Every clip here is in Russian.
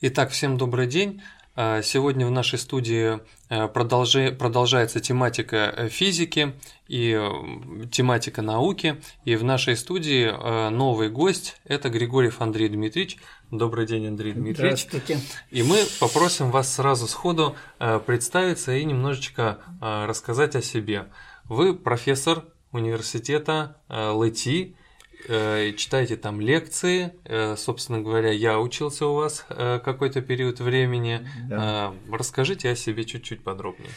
Итак, всем добрый день. Сегодня в нашей студии продолжается тематика физики и тематика науки. И в нашей студии новый гость – это Григорьев Андрей Дмитриевич. Добрый день, Андрей Дмитриевич. Здравствуйте. И мы попросим вас сразу сходу представиться и немножечко рассказать о себе. Вы профессор университета ЛЭТИ. Читаете там лекции, собственно говоря, я учился у вас какой-то период времени. Да. Расскажите о себе чуть-чуть подробнее.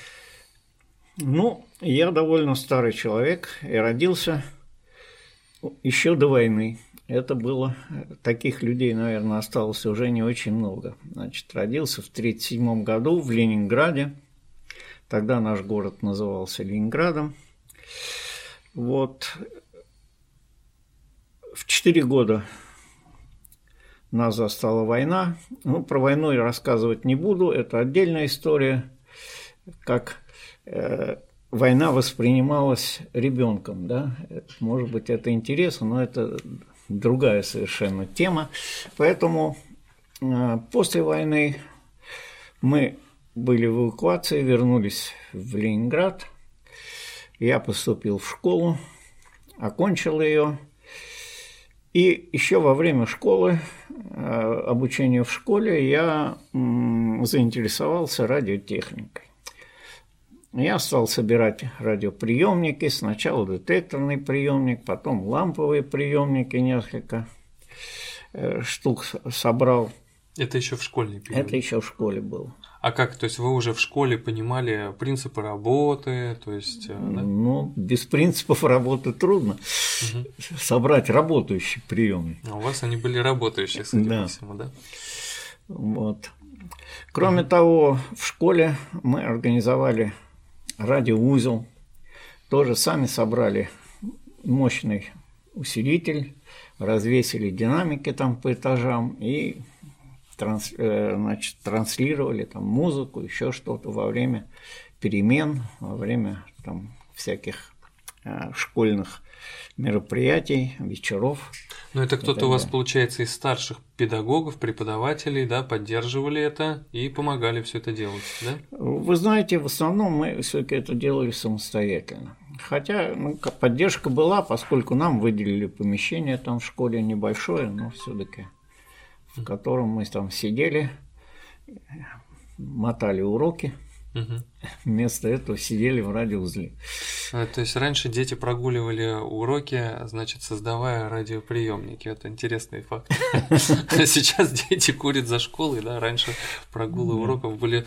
Ну, я довольно старый человек и родился еще до войны. Это было, таких людей, наверное, осталось уже не очень много. Значит, родился в 1937 году в Ленинграде. Тогда наш город назывался Ленинградом. Вот. В 4 года нас застала война. Ну, про войну я рассказывать не буду, это отдельная история, как война воспринималась ребенком. Да? Может быть, это интересно, но это другая совершенно тема. Поэтому после войны мы были в эвакуации, вернулись в Ленинград. Я поступил в школу, окончил ее. И еще во время школы, обучения в школе, я заинтересовался радиотехникой. Я стал собирать радиоприемники, сначала детекторный приемник, потом ламповые приемники, несколько штук собрал. Это еще в школьный период? Это еще в школе было. А как, то есть вы уже в школе понимали принципы работы, то есть… Да? Ну, без принципов работы трудно собрать работающий приемник. А у вас они были работающие, судя по всему, да? Вот. Кроме того, в школе мы организовали радиоузел, тоже сами собрали мощный усилитель, развесили динамики там по этажам и… Значит, транслировали там музыку, еще что-то во время перемен, во время там всяких школьных мероприятий, вечеров. Ну, это кто-то у вас, получается, из старших педагогов, преподавателей, да, поддерживали это и помогали все это делать, да? Вы знаете, в основном мы все-таки это делали самостоятельно. Хотя, ну, поддержка была, поскольку нам выделили помещение там в школе небольшое, но все-таки, в котором мы там сидели, мотали уроки, вместо этого сидели в радиоузле. То есть раньше дети прогуливали уроки, значит, создавая радиоприемники. Это интересный факт. Сейчас дети курят за школой, да, раньше прогулы уроков были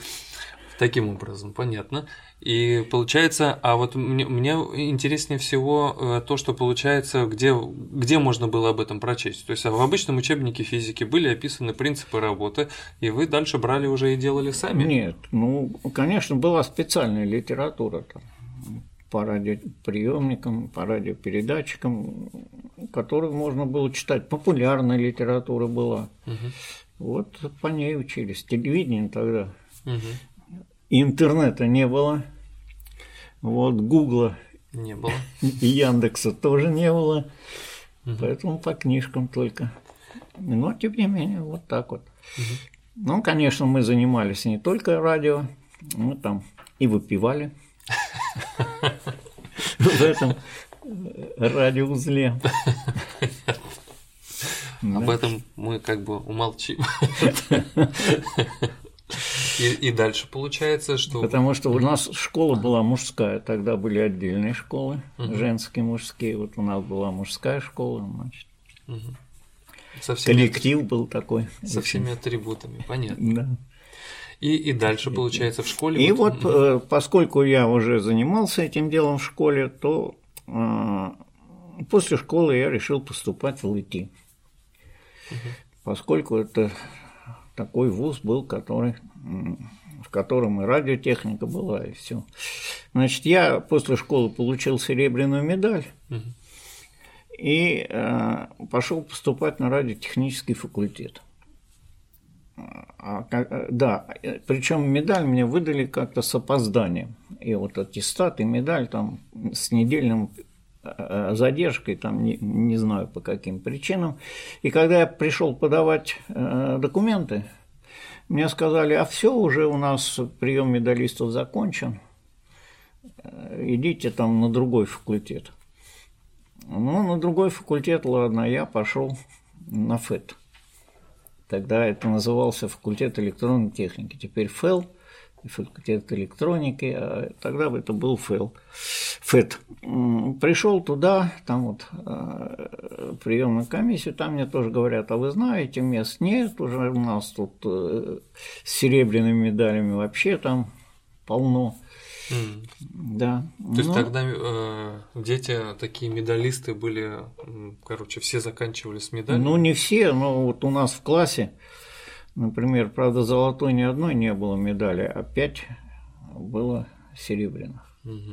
таким образом, понятно. И получается, а вот мне интереснее всего то, что получается, где можно было об этом прочесть. То есть в обычном учебнике физики были описаны принципы работы, и вы дальше брали уже и делали сами? Нет, ну, конечно, была специальная литература там, по радиоприемникам, по радиопередатчикам, которую можно было читать. Популярная литература была. Вот по ней учились. Телевидение тогда. Интернета не было, вот, Гугла не было, и Яндекса тоже не было, поэтому по книжкам только. Но, тем не менее, вот так вот. Ну, конечно, мы занимались не только радио, мы там и выпивали в этом радиоузле. Об этом мы как бы умолчим. И дальше получается, что… Потому что у нас школа была мужская, тогда были отдельные школы, женские, мужские. Вот у нас была мужская школа, значит, коллектив был такой. Со всеми атрибутами, понятно. Да. И дальше, получается, в школе… И вот поскольку я уже занимался этим делом в школе, то после школы я решил поступать в ЛЭТИ, поскольку это… Такой вуз был, в котором и радиотехника была, и все. Значит, я после школы получил серебряную медаль и пошел поступать на радиотехнический факультет. Да, причем медаль мне выдали как-то с опозданием. И вот аттестат, и медаль там с недельным задержкой, там не знаю по каким причинам. И когда я пришел подавать документы, мне сказали, а все, уже у нас прием медалистов закончен, идите там на другой факультет. Ну, на другой факультет, ладно, я пошел на ФЭТ. Тогда это назывался факультет электронной техники, теперь ФЭЛ, факультет электроники, а тогда это был ФЭЛ, ФЭТ. Пришел туда, там вот приемную комиссию, там мне тоже говорят, а вы знаете, мест нет, уже у нас тут с серебряными медалями вообще там полно. Да. То есть тогда дети такие медалисты были, короче, все заканчивали с медалями? Ну, не все, но вот у нас в классе, например, правда, золотой ни одной не было медали, а 5 было серебряных. Угу.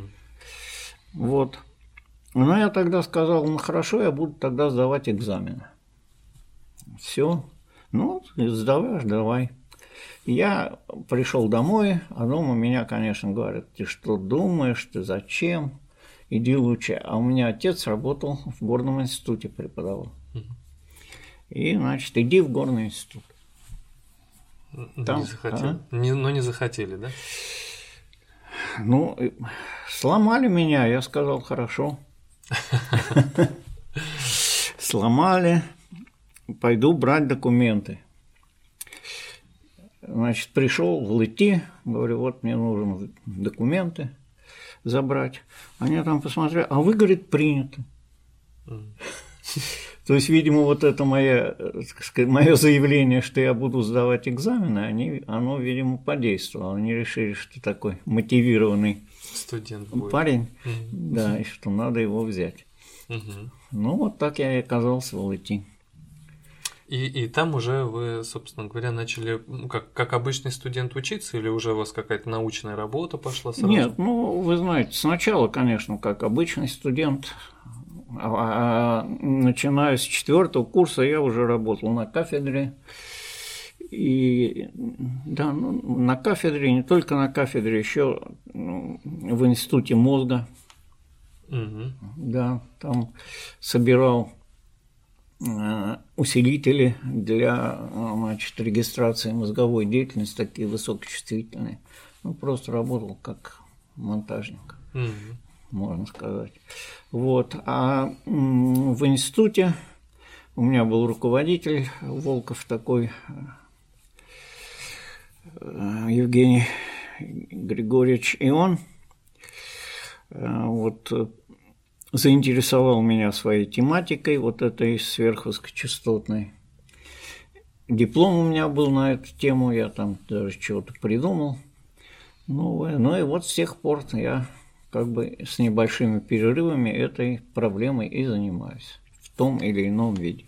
Вот. Но я тогда сказал, ну, хорошо, я буду тогда сдавать экзамены. Все. Ну, сдаваешь, давай. Я пришел домой, а дома меня, конечно, говорят, ты что думаешь, ты зачем, иди лучше. А у меня отец работал в горном институте, преподавал. И, значит, иди в горный институт. Там, не захотели. Но не захотели, да? Ну, сломали меня, я сказал, хорошо. Сломали, пойду брать документы. Значит, пришел в ЛЭТИ, говорю, вот мне нужно документы забрать. Они там посмотрели, а вы, говорит, приняты. То есть, видимо, вот это мое заявление, что я буду сдавать экзамены, оно, видимо, подействовало. Они решили, что такой мотивированный студент парень, да, и что надо его взять. Ну, вот так я и оказался в ЛЭТИ. И там уже вы, собственно говоря, начали, ну, как обычный студент учиться, или уже у вас какая-то научная работа пошла сразу? Нет, ну, вы знаете, сначала, конечно, как обычный студент, а начиная с 4-го курса я уже работал на кафедре, и да, ну, на кафедре, не только на кафедре, еще в институте мозга, да, там собирал усилители для, значит, регистрации мозговой деятельности, такие высокочувствительные. Ну, просто работал как монтажник, можно сказать. Вот. А в институте у меня был руководитель Волков такой, Евгений Григорьевич, и он вот заинтересовал меня своей тематикой, вот этой сверхвысокочастотной. Диплом у меня был на эту тему, я там даже чего-то придумал. Ну и вот с тех пор я как бы с небольшими перерывами этой проблемой и занимаюсь в том или ином виде.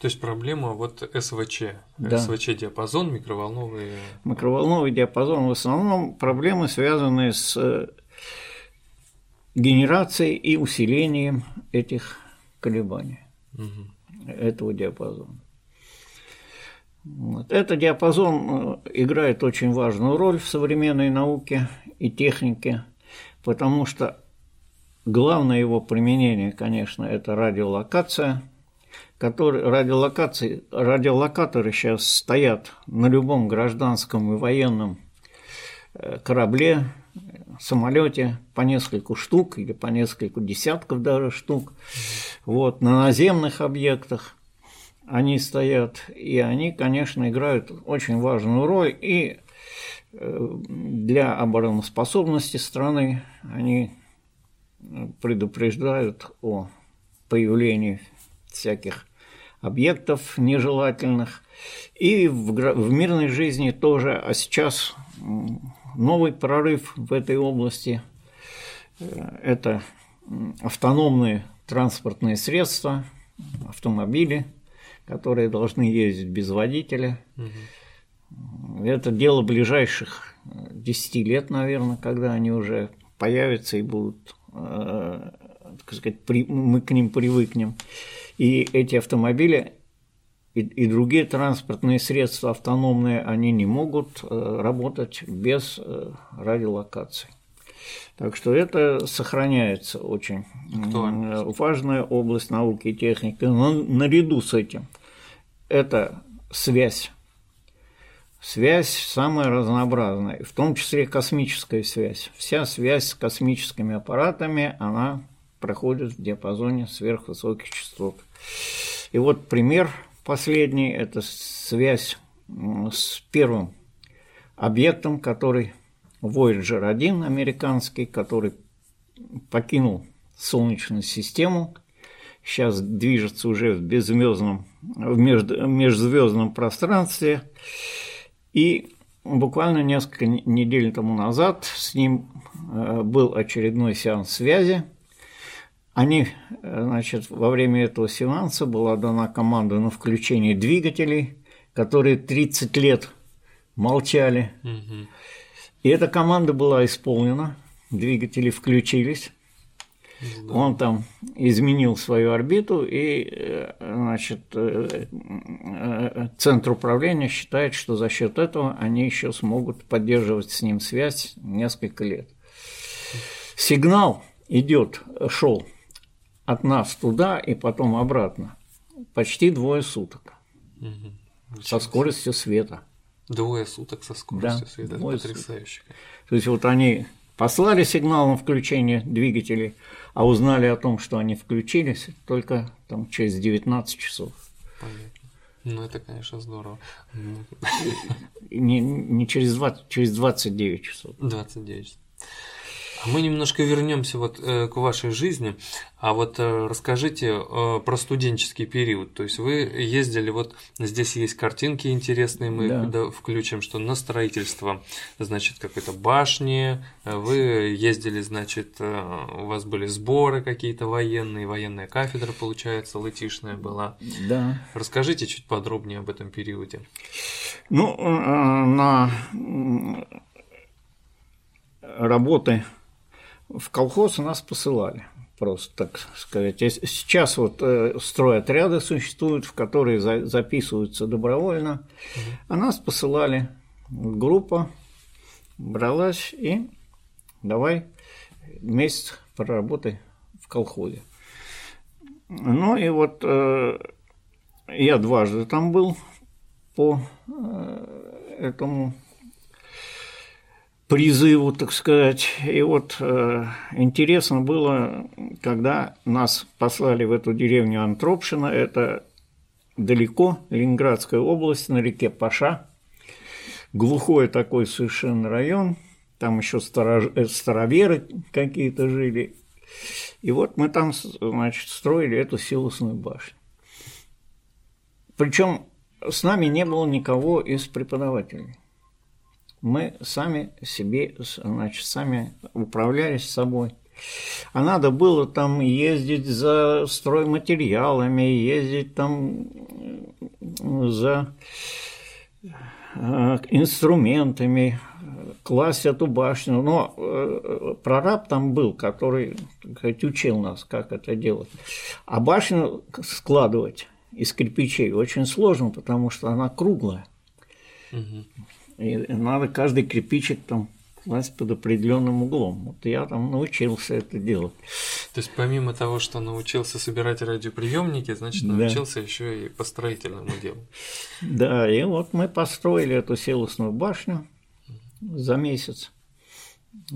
То есть проблема вот СВЧ, да. СВЧ-диапазон, микроволновые… Микроволновый диапазон, в основном проблемы, связанные с генерацией и усилением этих колебаний, этого диапазона. Вот. Этот диапазон играет очень важную роль в современной науке и технике, потому что главное его применение, конечно, это радиолокация. Радиолокаторы сейчас стоят на любом гражданском и военном корабле, самолете по нескольку штук или по нескольку десятков даже штук. Вот, на наземных объектах они стоят, и они, конечно, играют очень важную роль, и для обороноспособности страны они предупреждают о появлении всяких объектов нежелательных, и в мирной жизни тоже, а сейчас новый прорыв в этой области – это автономные транспортные средства, автомобили, которые должны ездить без водителя. Это дело ближайших 10 лет, наверное, когда они уже появятся и будут, так сказать, мы к ним привыкнем. И эти автомобили и другие транспортные средства автономные, они не могут работать без радиолокации. Так что это сохраняется очень важная область науки и техники. Но наряду с этим это связь Связь самая разнообразная, в том числе космическая связь. Вся связь с космическими аппаратами, она проходит в диапазоне сверхвысоких частот. И вот пример последний – это связь с первым объектом, который Voyager 1 американский, который покинул Солнечную систему, сейчас движется уже в межзвездном пространстве. И буквально несколько недель тому назад с ним был очередной сеанс связи. Они, значит, во время этого сеанса была дана команда на включение двигателей, которые 30 лет молчали. Угу. И эта команда была исполнена, двигатели включились. Да. Он там изменил свою орбиту, и, значит, центр управления считает, что за счет этого они еще смогут поддерживать с ним связь несколько лет. Сигнал шел от нас туда и потом обратно почти 2 суток. Угу. Со скоростью света. 2 суток со скоростью света. Потрясающе. То есть вот они послали сигнал на включение двигателей, а узнали о том, что они включились, только там, через 19 часов. Понятно. Ну, это, конечно, здорово. Не через 20, через 29 часов. 29 часов. Мы немножко вернемся вот к вашей жизни, а вот расскажите про студенческий период. То есть вы ездили, вот здесь есть картинки интересные, мы включим, что на строительство, значит, какой-то башни, вы ездили, значит, у вас были сборы какие-то военные, военная кафедра, получается, лытишная была. Да. Расскажите чуть подробнее об этом периоде. Ну, на работы в колхоз нас посылали, просто так сказать. Сейчас вот стройотряды существуют, в которые записываются добровольно, а нас посылали, группа бралась и давай месяц проработай в колхозе. Ну и вот я дважды там был по этому призыву, так сказать. И вот интересно было, когда нас послали в эту деревню Антропшина, это далеко, Ленинградская область, на реке Паша, глухой такой совершенно район, там еще староверы какие-то жили, и вот мы там, значит, строили эту силосную башню. Причем с нами не было никого из преподавателей. Мы сами себе, значит, сами управлялись собой. А надо было там ездить за стройматериалами, ездить там за инструментами, класть эту башню. Но прораб там был, который, так сказать, учил нас, как это делать. А башню складывать из кирпичей очень сложно, потому что она круглая. Угу. И надо каждый кирпичик там класть под определенным углом. Вот я там научился это делать. То есть помимо того, что научился собирать радиоприемники, значит, научился еще и по строительному делу. Да, и вот мы построили эту силосную башню за месяц.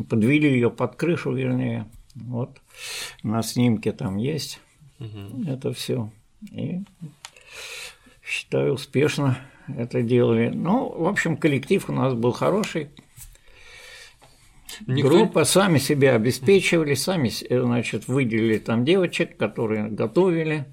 Подвели ее под крышу, вернее. Вот на снимке там есть это все. И считаю, успешно это делали. Ну, в общем, коллектив у нас был хороший. Группа, сами себя обеспечивали, сами, значит, выделили там девочек, которые готовили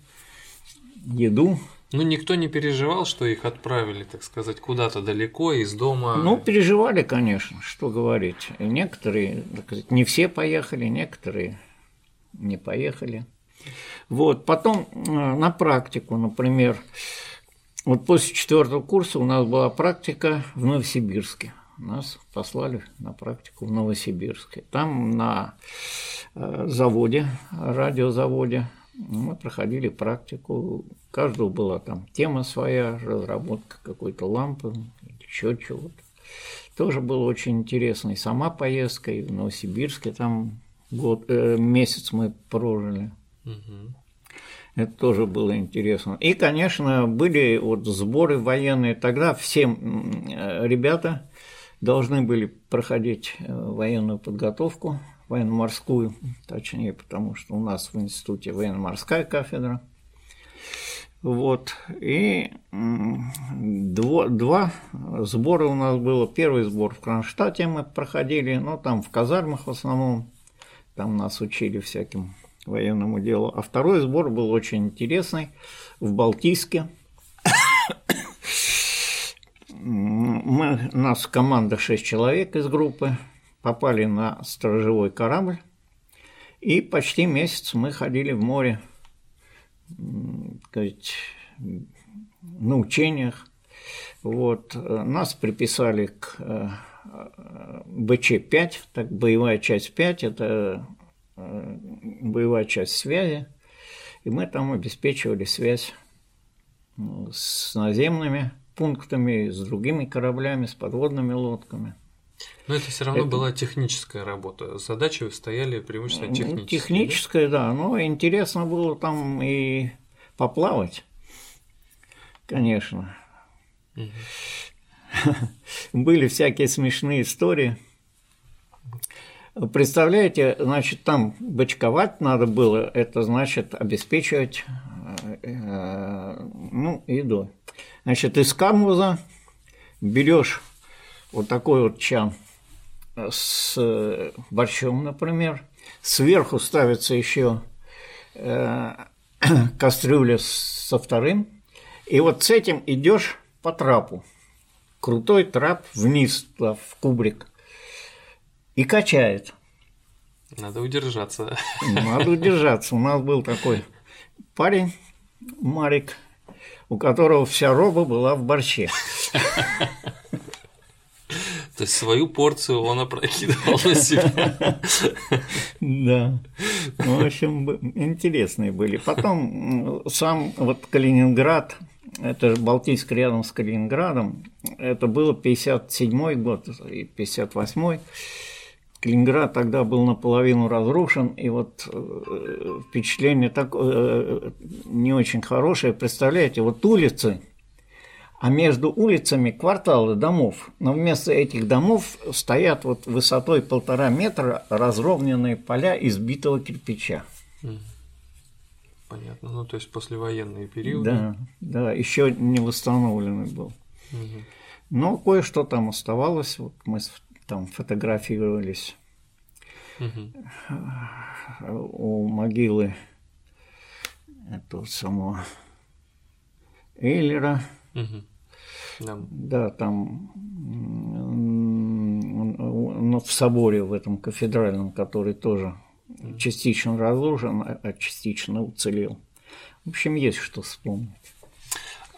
еду. Ну, никто не переживал, что их отправили, так сказать, куда-то далеко, из дома? Ну, переживали, конечно, что говорить. И некоторые, так сказать, не все поехали, некоторые не поехали. Вот, потом на практику, например, вот после 4-го курса у нас была практика в Новосибирске. Нас послали на практику в Новосибирске. Там на заводе, радиозаводе, мы проходили практику. У каждого была там тема своя, разработка какой-то лампы, еще чего-то. Тоже было очень интересно. И сама поездка, и в Новосибирске там месяц мы прожили. Угу. Это тоже было интересно. И, конечно, были вот сборы военные. Тогда все ребята должны были проходить военную подготовку, военно-морскую, точнее, потому что у нас в институте военно-морская кафедра. Вот, и два сбора у нас было. Первый сбор в Кронштадте мы проходили, но там в казармах в основном, там нас учили всяким военному делу. А второй сбор был очень интересный в Балтийске. Нас команда 6 человек из группы попали на сторожевой корабль, и почти месяц мы ходили в море, сказать, на учениях. Вот. Нас приписали к БЧ-5, так, боевая часть 5, это боевая часть связи, и мы там обеспечивали связь с наземными пунктами, с другими кораблями, с подводными лодками. Но это все равно была техническая работа. Задачи стояли преимущественно технические. Техническая, да. Но интересно было там и поплавать, конечно. Были всякие смешные истории. Представляете, значит, там бочковать надо было, это значит обеспечивать едой. Значит, из камбуза берешь вот такой вот чан с борщом, например. Сверху ставится еще кастрюля со вторым. И вот с этим идешь по трапу. Крутой трап вниз, в кубрик. И качает. Надо удержаться. Надо удержаться. У нас был такой парень, Марик, у которого вся роба была в борще. То есть свою порцию он опрокидывал на себя. Да. В общем, интересные были. Потом сам вот Калининград, это же Балтийск рядом с Калининградом, это было 57-й год и 58-й. Калининград тогда был наполовину разрушен, и вот впечатление такое не очень хорошее. Представляете, вот улицы, а между улицами кварталы домов. Но вместо этих домов стоят вот высотой 1,5 метра разровненные поля из битого кирпича. Понятно. Ну, то есть послевоенные периоды. Да, да, еще не восстановленный был. Угу. Но кое-что там оставалось. Вот мы там фотографировались у могилы этого самого Эйлера. Да, там в соборе в этом кафедральном, который тоже частично разрушен, а частично уцелел. В общем, есть что вспомнить.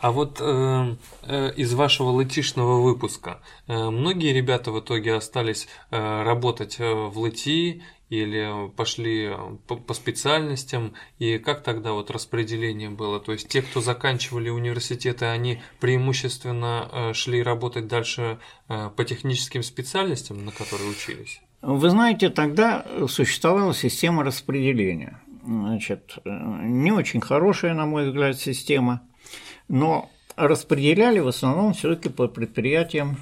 А вот из вашего летишного выпуска многие ребята в итоге остались работать в ЛЭТИ или пошли по специальностям, и как тогда вот распределение было? То есть те, кто заканчивали университеты, они преимущественно шли работать дальше по техническим специальностям, на которые учились? Вы знаете, тогда существовала система распределения. Значит, не очень хорошая, на мой взгляд, система, но распределяли в основном все-таки по предприятиям,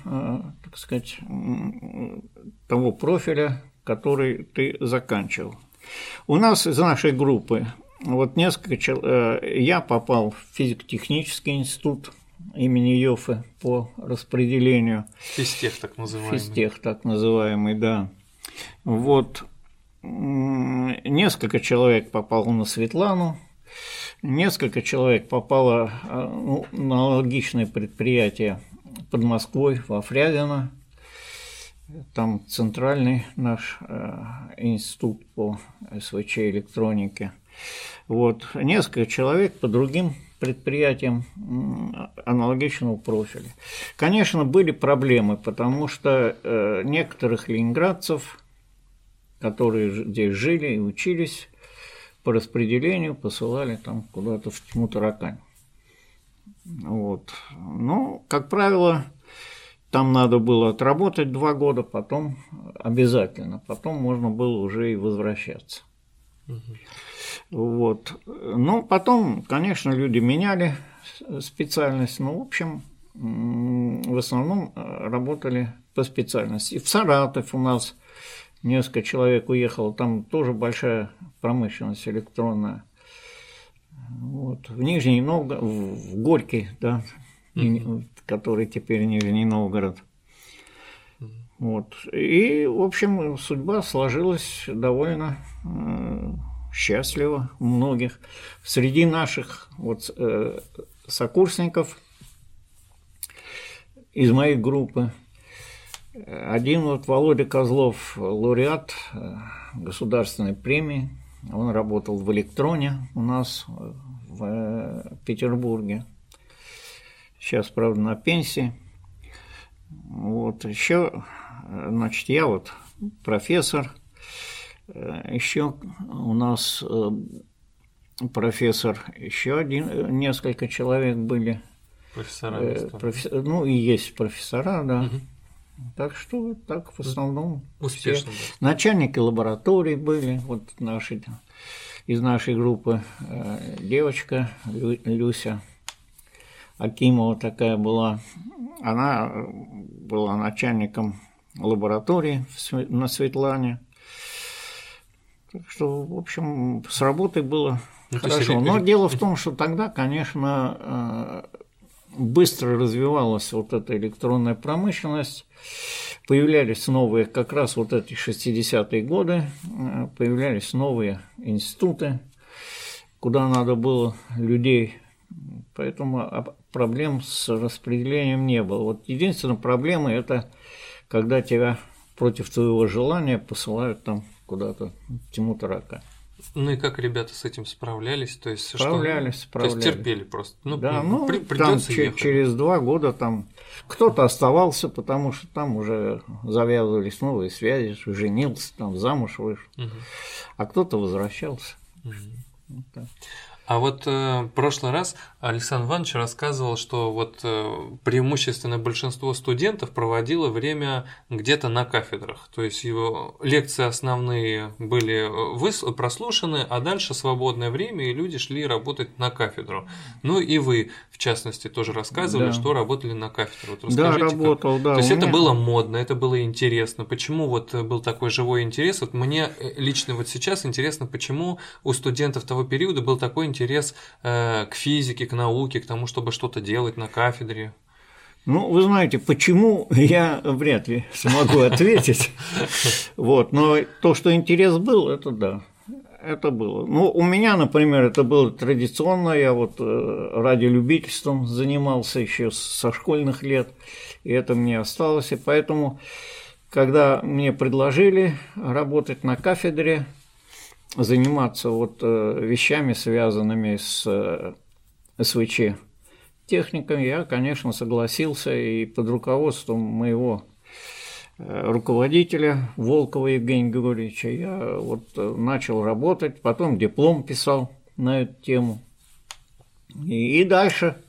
так сказать, того профиля, который ты заканчивал. У нас из нашей группы вот несколько человек. Я попал в физико-технический институт имени Йоффе по распределению. Физтех так называемый. Физтех так называемый, да. Вот несколько человек попало на Светлану, несколько человек попало на аналогичное предприятие под Москвой во Фрязино. Там центральный наш институт по СВЧ электронике. Вот. Несколько человек по другим предприятиям аналогичного профиля. Конечно, были проблемы, потому что некоторых ленинградцев, которые здесь жили и учились, по распределению посылали там куда-то в Тьму-Таракань. Вот. Но, как правило, там надо было отработать 2 года, потом обязательно, потом можно было уже и возвращаться. Вот. Но потом, конечно, люди меняли специальность, но, в общем, в основном работали по специальности. И в Саратов у нас несколько человек уехало, там тоже большая промышленность электронная. Вот. В Нижний Новгород, в Горький, да, который теперь Нижний Новгород. Вот. И, в общем, судьба сложилась довольно счастливо у многих. Среди наших вот, сокурсников из моей группы один вот Володя Козлов, лауреат государственной премии, он работал в «Электроне» у нас в Петербурге. Сейчас, правда, на пенсии. Вот еще, значит, я вот профессор. Еще у нас профессор, еще один, несколько человек были. Профессора. Ну, и есть профессора, да. Угу. Так что так в основном успешно. Все. Да. Начальники лабораторий были, вот наши, из нашей группы девочка Люся Акимова такая была. Она была начальником лаборатории на Светлане. Так что, в общем, с работой было хорошо. Но дело в том, что тогда, конечно, быстро развивалась вот эта электронная промышленность, появлялись новые, как раз вот эти 60-е годы, появлялись новые институты, куда надо было людей, поэтому проблем с распределением не было. Вот единственная проблема – это когда тебя против твоего желания посылают там куда-то Тьму-Таракань. Ну и как ребята с этим справлялись? То есть, справлялись. То есть терпели просто. Ну, да, ну там через 2 года там кто-то оставался, потому что там уже завязывались новые связи, женился, там замуж вышел, а кто-то возвращался. Вот так. А вот в прошлый раз Александр Иванович рассказывал, что вот преимущественно большинство студентов проводило время где-то на кафедрах. То есть его лекции основные были прослушаны, а дальше свободное время, и люди шли работать на кафедру. Ну и вы, в частности, тоже рассказывали, да, что работали на кафедру. Вот расскажите, да, работал, как... да. То есть это было модно, это было интересно. Почему вот был такой живой интерес? Вот мне лично вот сейчас интересно, почему у студентов того периода был такой интерес к физике, к науке, к тому, чтобы что-то делать на кафедре? Ну, вы знаете, почему, я вряд ли смогу ответить. Вот, но то, что интерес был, это да, это было. Ну, у меня, например, это было традиционно, я вот радиолюбительством занимался еще со школьных лет, и это мне осталось, и поэтому, когда мне предложили работать на кафедре, заниматься вот вещами, связанными с СВЧ техниками, я, конечно, согласился, и под руководством моего руководителя Волкова Евгения Григорьевича я вот начал работать, потом диплом писал на эту тему, и дальше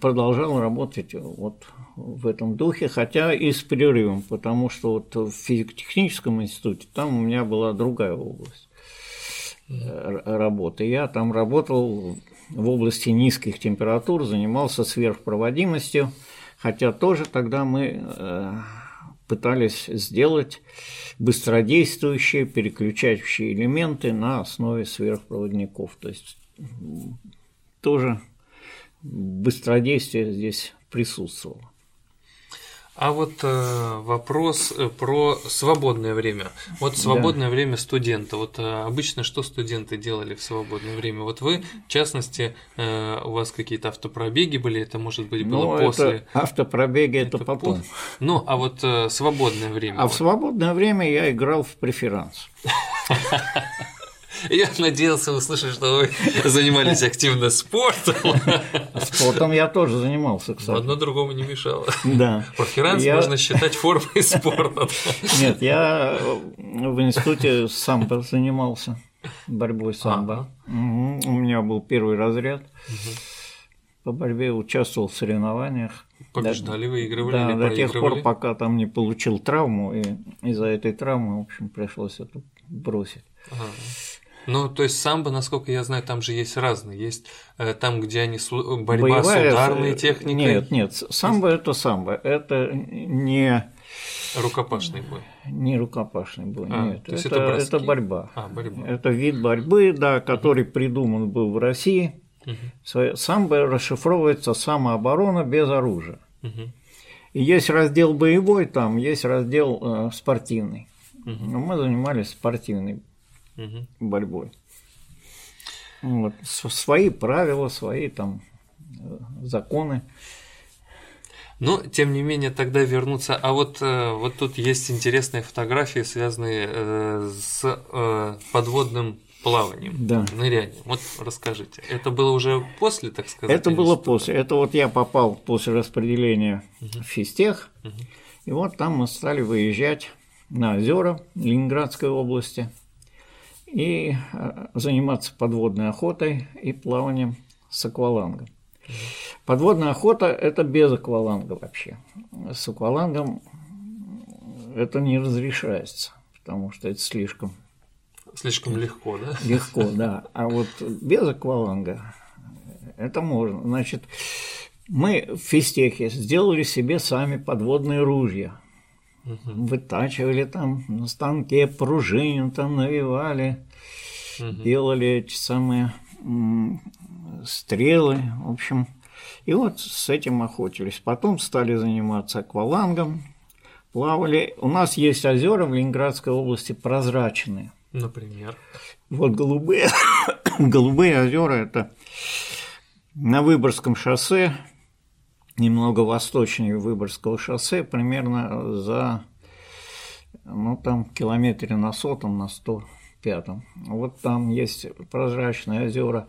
продолжал работать вот в этом духе, хотя и с перерывом, потому что вот в физико-техническом институте там у меня была другая область работы. Я там работал в области низких температур, занимался сверхпроводимостью, хотя тоже тогда мы пытались сделать быстродействующие переключающие элементы на основе сверхпроводников. То есть тоже быстродействие здесь присутствовало. А вот вопрос про свободное время. Вот свободное, да, время студента. Вот обычно что студенты делали в свободное время? Вот вы, в частности, у вас какие-то автопробеги были, это, может быть, было после… Автопробеги – это потом. Ну, а вот свободное время… А вот в свободное время я играл в преферанс. Я надеялся услышать, что вы занимались активно спортом. Спортом я тоже занимался, кстати. Одно другому не мешало. Да. Преферанс можно считать формой спорта. Нет, я в институте самбо занимался, борьбой самбо. У меня был первый разряд. По борьбе участвовал в соревнованиях. Побеждали, выигрывали, да, или проигрывали? Да, до тех пор, пока там не получил травму, и из-за этой травмы, в общем, пришлось это бросить. Ну, то есть самбо, насколько я знаю, там же есть разные. Есть там, где они борьба с ударной техникой. Нет, нет, самбо – это самбо. Это не… Рукопашный бой. Не рукопашный бой, нет. То есть это борьба. А, борьба. Это вид борьбы, да, который придуман был в России. Самбо расшифровывается самооборона без оружия. И есть раздел боевой, там есть раздел спортивный. Но мы занимались спортивной борьбой. Вот. Свои правила, свои там законы. Но, тем не менее, тогда вернуться. А вот тут есть интересные фотографии, связанные с подводным плаванием, да, нырянием. Вот расскажите. Это было уже после, так сказать? Это было после. Это вот я попал после распределения в физтех, и вот там мы стали выезжать на озера Ленинградской области и заниматься подводной охотой и плаванием с аквалангом. Подводная охота – это без акваланга вообще. С аквалангом это не разрешается, потому что это слишком… Слишком легко, да? Легко, да. А вот без акваланга это можно. Значит, мы в физтехе сделали себе сами подводные ружья. Вытачивали там на станке, пружину там навивали, делали эти самые… стрелы, в общем, и вот с этим охотились. Потом стали заниматься аквалангом, плавали. У нас есть озера в Ленинградской области прозрачные. Например? Вот голубые, голубые озера – это на Выборгском шоссе, немного восточнее Выборгского шоссе, примерно за, ну, там, километре на 100-м, на 100. Вот там есть прозрачные озера.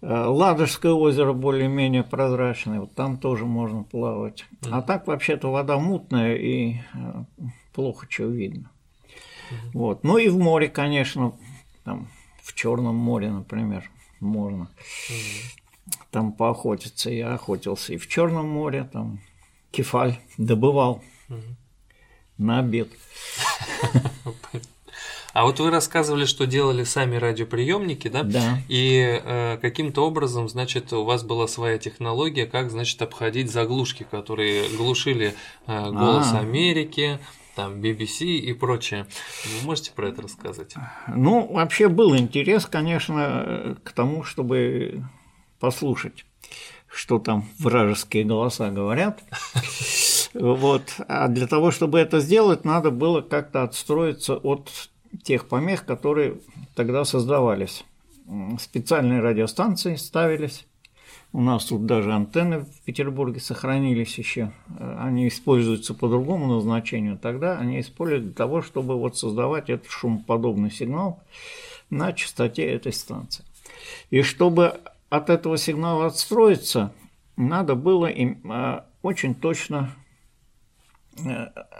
Ладожское озеро более-менее прозрачное, вот там тоже можно плавать. А так вообще-то вода мутная и плохо чего видно. Вот. Ну и в море, конечно, там, в Черном море, например, можно там поохотиться. Я охотился и в Черном море, там кефаль добывал на обед. А вот вы рассказывали, что делали сами радиоприемники, да? Да. И каким-то образом, значит, у вас была своя технология, как, значит, обходить заглушки, которые глушили «Голос Америки», там BBC и прочее. Вы можете про это рассказать? Ну, вообще был интерес, конечно, к тому, чтобы послушать, что там вражеские голоса говорят. Вот. А для того, чтобы это сделать, надо было как-то отстроиться от тех помех, которые тогда создавались. Специальные радиостанции ставились. У нас тут даже антенны в Петербурге сохранились еще. Они используются по другому назначению. Тогда они используют для того, чтобы вот создавать этот шумоподобный сигнал на частоте этой станции. И чтобы от этого сигнала отстроиться, надо было им очень точно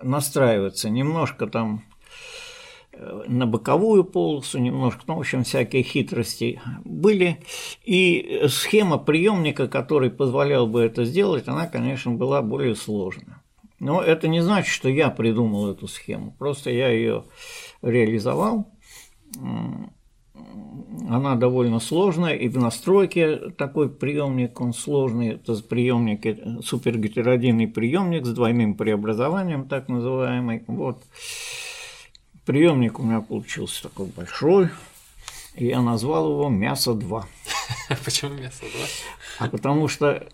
настраиваться. Немножко там на боковую полосу, немножко, ну, в общем, всякие хитрости были. И схема приемника, который позволял бы это сделать, она, конечно, была более сложная. Но это не значит, что я придумал эту схему, просто я ее реализовал. Она довольно сложная, и в настройке такой приемник, он сложный. Это приемник, супергетеродинный приемник с двойным преобразованием, так называемый. Вот. Приемник у меня получился такой большой, и я назвал его «Мясо-2». Почему «Мясо-2»? А потому что,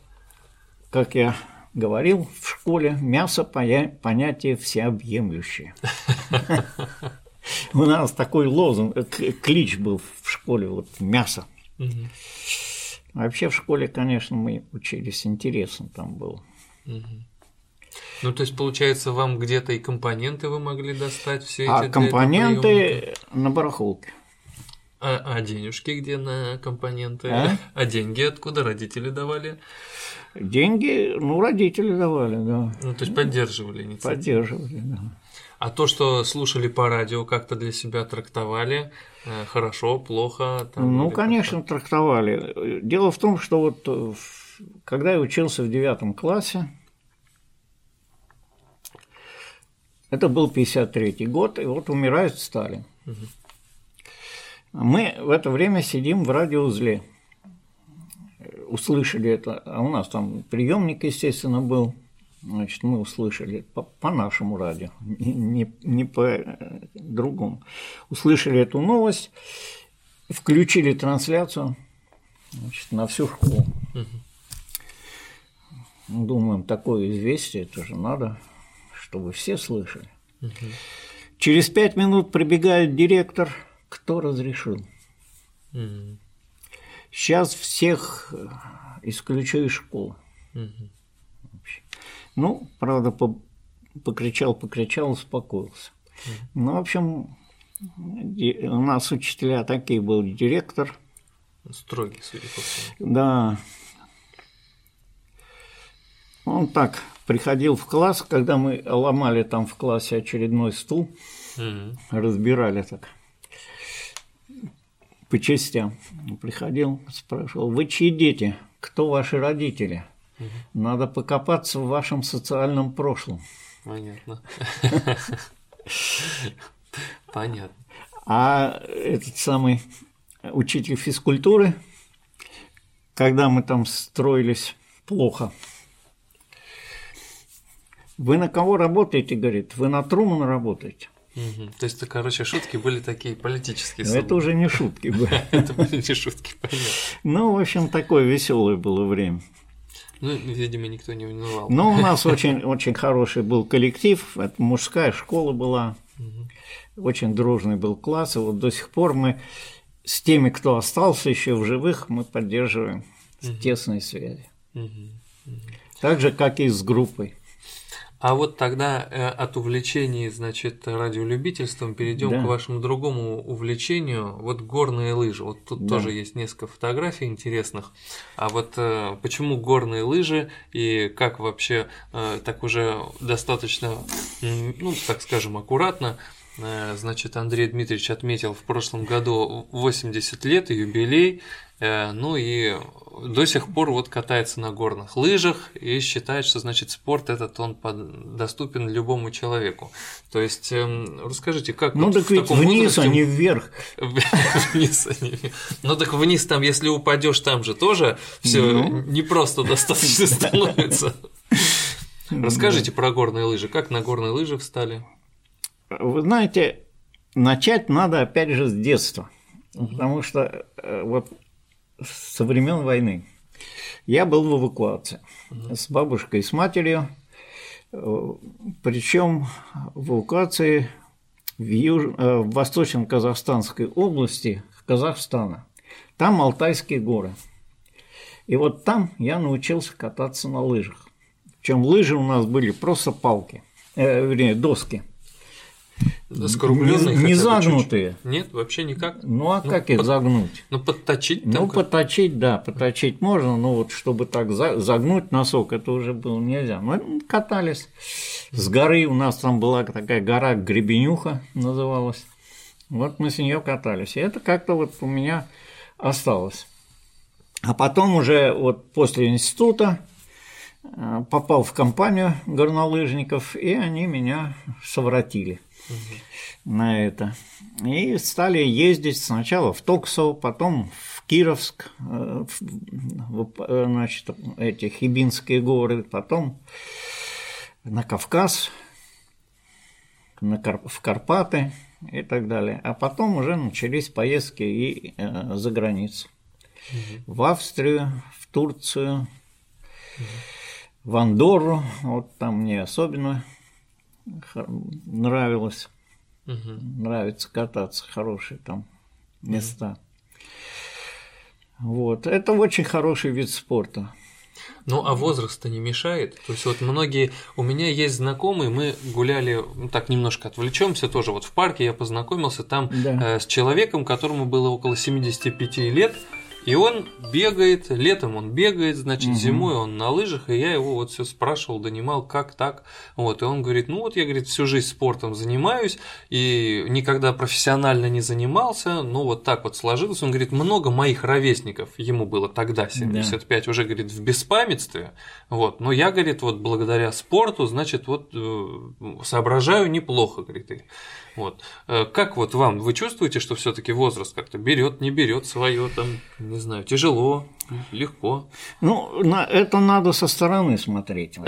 как я говорил в школе, мясо – понятие всеобъемлющее. У нас такой лозунг, клич был в школе, вот «мясо». Вообще в школе, конечно, мы учились, интересно там было. Ну, то есть, получается, вам где-то и компоненты вы могли достать все эти приёмники? А компоненты на барахолке. А денежки где на компоненты? А деньги откуда? Родители давали? Деньги, ну, родители давали, да. Ну, то есть, поддерживали инициативу? Поддерживали, да. А то, что слушали по радио, как-то для себя трактовали? Хорошо, плохо? Там, ну, конечно, как-то трактовали. Дело в том, что вот когда я учился в 9 классе, это был 1953 год, и вот умирает Сталин. Мы в это время сидим в радиоузле. Услышали это, а у нас там приемник, естественно, был. Значит, мы услышали по нашему радио, не по другому. Услышали эту новость, включили трансляцию, значит, на всю школу. Угу. Думаем, такое известие, это же надо, чтобы все слышали. Угу. Через 5 минут прибегает директор, кто разрешил. Угу. Сейчас всех исключу из школы. Угу. Ну, правда, покричал, успокоился. Ну, в общем, у нас учителя такие был, директор. Строгий, судя по всему. Да. Он так приходил в класс, когда мы ломали там в классе очередной стул, разбирали так по частям. Приходил, спрашивал: вы чьи дети? Кто ваши родители? Надо покопаться в вашем социальном прошлом. Понятно. Понятно. А этот самый учитель физкультуры, когда мы там строились плохо, вы на кого работаете, говорит, вы на Трумана работаете. Угу. То есть, короче, шутки были такие политические. Это уже не шутки были. Это были не шутки, понятно. Ну, в общем, такое веселое было время. Ну, видимо, никто не унывал. Но у нас очень хороший был коллектив, это мужская школа была, очень дружный был класс, и вот до сих пор мы с теми, кто остался еще в живых, мы поддерживаем тесные связи. Так же, как и с группой. А вот тогда от увлечений, значит, радиолюбительством перейдем к вашему другому увлечению. Вот горные лыжи. Вот тут тоже есть несколько фотографий интересных. А вот почему горные лыжи и как вообще так уже достаточно, ну, так скажем, аккуратно, значит, Андрей Дмитриевич отметил в прошлом году 80 лет, юбилей. Ну и до сих пор вот катается на горных лыжах и считает, что, значит, спорт этот он доступен любому человеку. То есть расскажите, как вот так в таком вниз, возрасте... а не вверх. Вниз, а не вверх. Ну так вниз там, если упадешь, там же тоже все не просто достаточно становится. Расскажите про горные лыжи. Как на горные лыжи встали? Вы знаете, начать надо опять же с детства, потому что вот со времен войны. Я был в эвакуации с бабушкой и с матерью, причем в эвакуации в Восточно-Казахстанской области Казахстана. Там Алтайские горы. И вот там я научился кататься на лыжах. Причем лыжи у нас были просто палки, вернее, доски. Скругленные, не загнутые. Чуть-чуть. Нет, вообще никак. Ну а как их загнуть? Ну подточить. Ну подточить, да, подточить можно, но вот чтобы так загнуть носок, это уже было нельзя. Мы катались с горы, у нас там была такая гора Гребенюха называлась. Вот мы с нее катались, и это как-то вот у меня осталось. А потом уже вот после института попал в компанию горнолыжников, и они меня совратили на это. И стали ездить сначала в Токсово, потом в Кировск, значит, эти Хибинские горы, потом на Кавказ, в Карпаты и так далее. А потом уже начались поездки и за границу. В Австрию, в Турцию, в Андорру, вот там мне особенно нравилось, нравится кататься, хорошие там места. Вот, это очень хороший вид спорта. Ну, а возраст-то не мешает? То есть, вот многие, у меня есть знакомые, мы гуляли, ну, так немножко отвлечемся тоже, вот в парке я познакомился там с человеком, которому было около 75 лет, и он бегает, летом он бегает, значит, зимой он на лыжах, и я его вот все спрашивал, донимал, как так, вот, и он говорит, ну вот я, говорит, всю жизнь спортом занимаюсь, и никогда профессионально не занимался, ну вот так вот сложилось, он говорит, много моих ровесников, ему было тогда 75, уже, говорит, в беспамятстве, вот, но я, говорит, вот благодаря спорту, значит, вот соображаю неплохо, говорит, Вот. Как вот вам, вы чувствуете, что все-таки возраст как-то берет, не берет свое, там, не знаю, тяжело, легко? Ну, на это надо со стороны смотреть,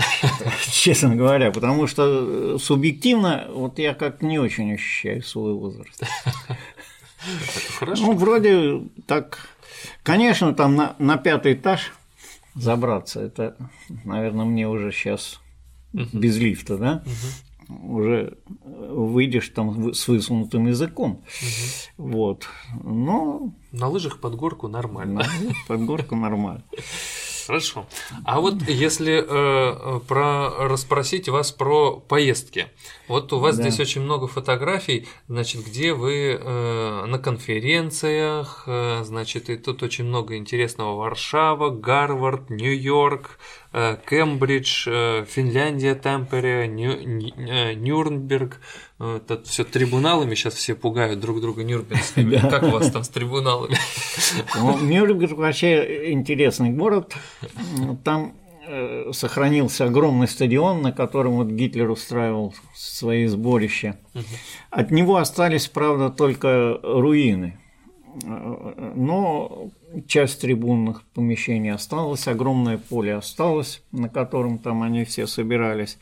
честно говоря, потому что субъективно, вот я как-то не очень ощущаю свой возраст. Это хорошо. Ну, вроде так. Конечно, там на пятый этаж забраться, это, наверное, мне уже сейчас без лифта, да? Уже выйдешь там с высунутым языком. Вот. Но... На лыжах под горку нормально. Под горку нормально. Хорошо. А вот если расспросить вас про поездки. Вот у вас здесь очень много фотографий, значит, где вы на конференциях, значит, и тут очень много интересного: Варшава, Гарвард, Нью-Йорк, Кембридж, Финляндия, Тампере, Нюрнберг. Это все трибуналами, сейчас все пугают друг друга нюрнбергскими. Как у вас там с трибуналами? Нюрнберг вообще интересный город. Там сохранился огромный стадион, на котором вот Гитлер устраивал свои сборища. От него остались, правда, только руины. Но часть трибунных помещений осталась, огромное поле осталось, на котором там они все собирались.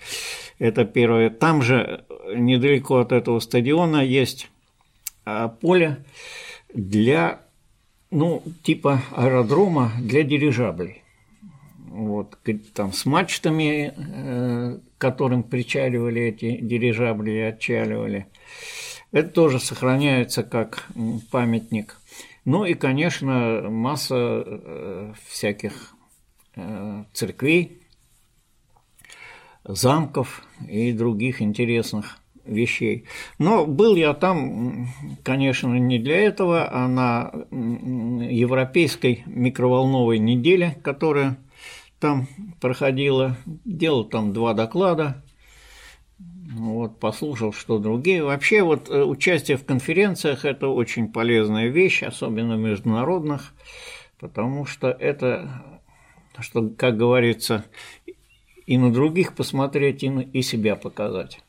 Это первое. Там же, недалеко от этого стадиона, есть поле для, ну, типа аэродрома для дирижаблей. Вот, там с мачтами, к которым причаливали эти дирижабли и отчаливали. Это тоже сохраняется как памятник. Ну и, конечно, масса всяких церквей, замков и других интересных вещей. Но был я там, конечно, не для этого, а на европейской микроволновой неделе, которая там проходила. Делал там 2 доклада. Вот, послушал, что другие. Вообще, вот участие в конференциях – это очень полезная вещь, особенно международных, потому что это, что, как говорится, и на других посмотреть, и себя показать.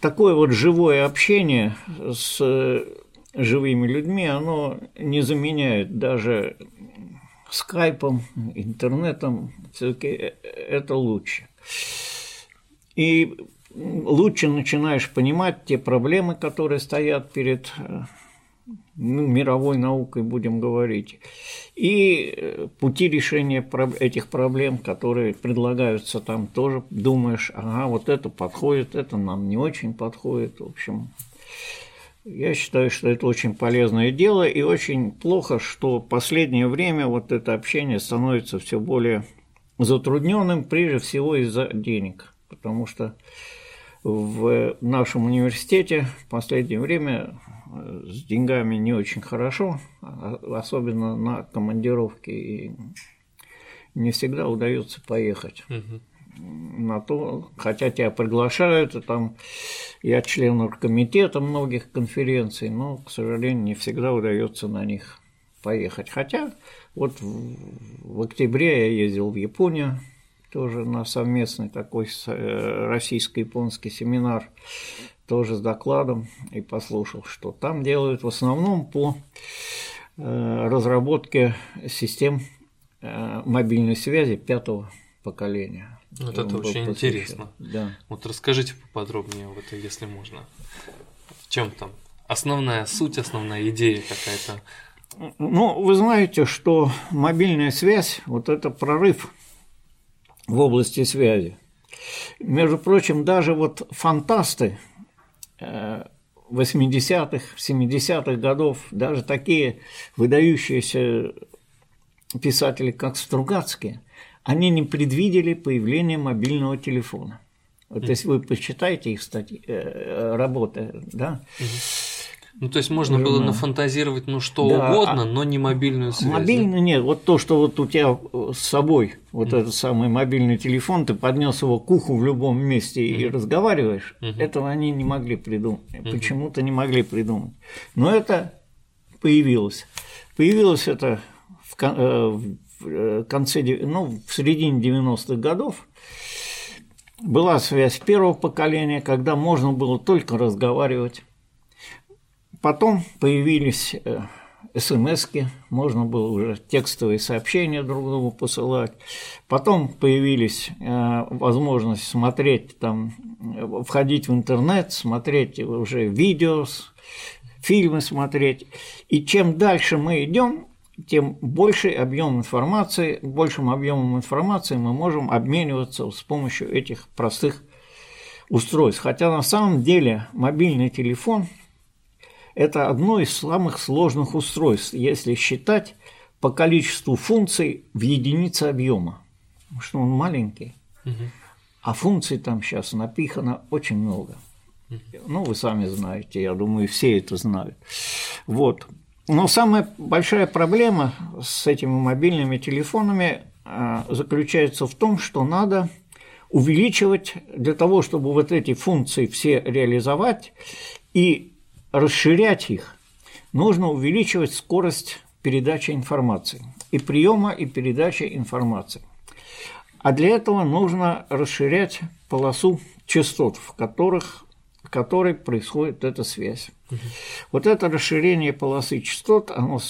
Такое вот живое общение с живыми людьми, оно не заменяет даже скайпом, интернетом, все-таки это лучше. И лучше начинаешь понимать те проблемы, которые стоят перед, ну, мировой наукой, будем говорить, и пути решения этих проблем, которые предлагаются там, тоже думаешь: ага, вот это подходит, это нам не очень подходит. В общем, я считаю, что это очень полезное дело, и очень плохо, что в последнее время вот это общение становится все более затрудненным, прежде всего из-за денег, потому что в нашем университете в последнее время с деньгами не очень хорошо, особенно на командировки, и не всегда удается поехать на то, хотя тебя приглашают, и там я член оргкомитета многих конференций, но, к сожалению, не всегда удается на них поехать. Хотя вот в октябре я ездил в Японию, тоже на совместный такой российско-японский семинар, тоже с докладом, и послушал, что там делают в основном по разработке систем мобильной связи 5-го поколения. Вот это очень интересно. Да. Вот расскажите поподробнее об этом, если можно. В чем там основная суть, основная идея какая-то? Ну, вы знаете, что мобильная связь, вот это прорыв в области связи. Между прочим, даже вот фантасты 80-х, 70-х годов, даже такие выдающиеся писатели, как Стругацкие, они не предвидели появления мобильного телефона. Вот если вы почитаете их статьи, работы, да? Ну, то есть можно было нафантазировать, ну, что угодно, но не мобильную связь. Мобильную нет. Вот то, что вот у тебя с собой, вот этот самый мобильный телефон, ты поднес его к уху в любом месте и разговариваешь, этого они не могли придумать, почему-то не могли придумать. Но это появилось. Появилось это в конце, ну, в середине 90-х годов. Была связь 1-го поколения, когда можно было только разговаривать. Потом появились смс-ки, можно было уже текстовые сообщения друг другу посылать. Потом появились возможность смотреть, там, входить в интернет, смотреть уже видео, фильмы смотреть. И чем дальше мы идем, тем больший объем информации, большим объемом информации мы можем обмениваться с помощью этих простых устройств. Хотя на самом деле мобильный телефон – это одно из самых сложных устройств, если считать по количеству функций в единице объема, потому что он маленький, а функций там сейчас напихано очень много. Ну, вы сами знаете, я думаю, все это знают. Вот. Но самая большая проблема с этими мобильными телефонами заключается в том, что надо увеличивать для того, чтобы вот эти функции все реализовать и расширять их, нужно увеличивать скорость передачи информации, и приема, и передачи информации. А для этого нужно расширять полосу частот, в которой происходит эта связь. Вот это расширение полосы частот, оно,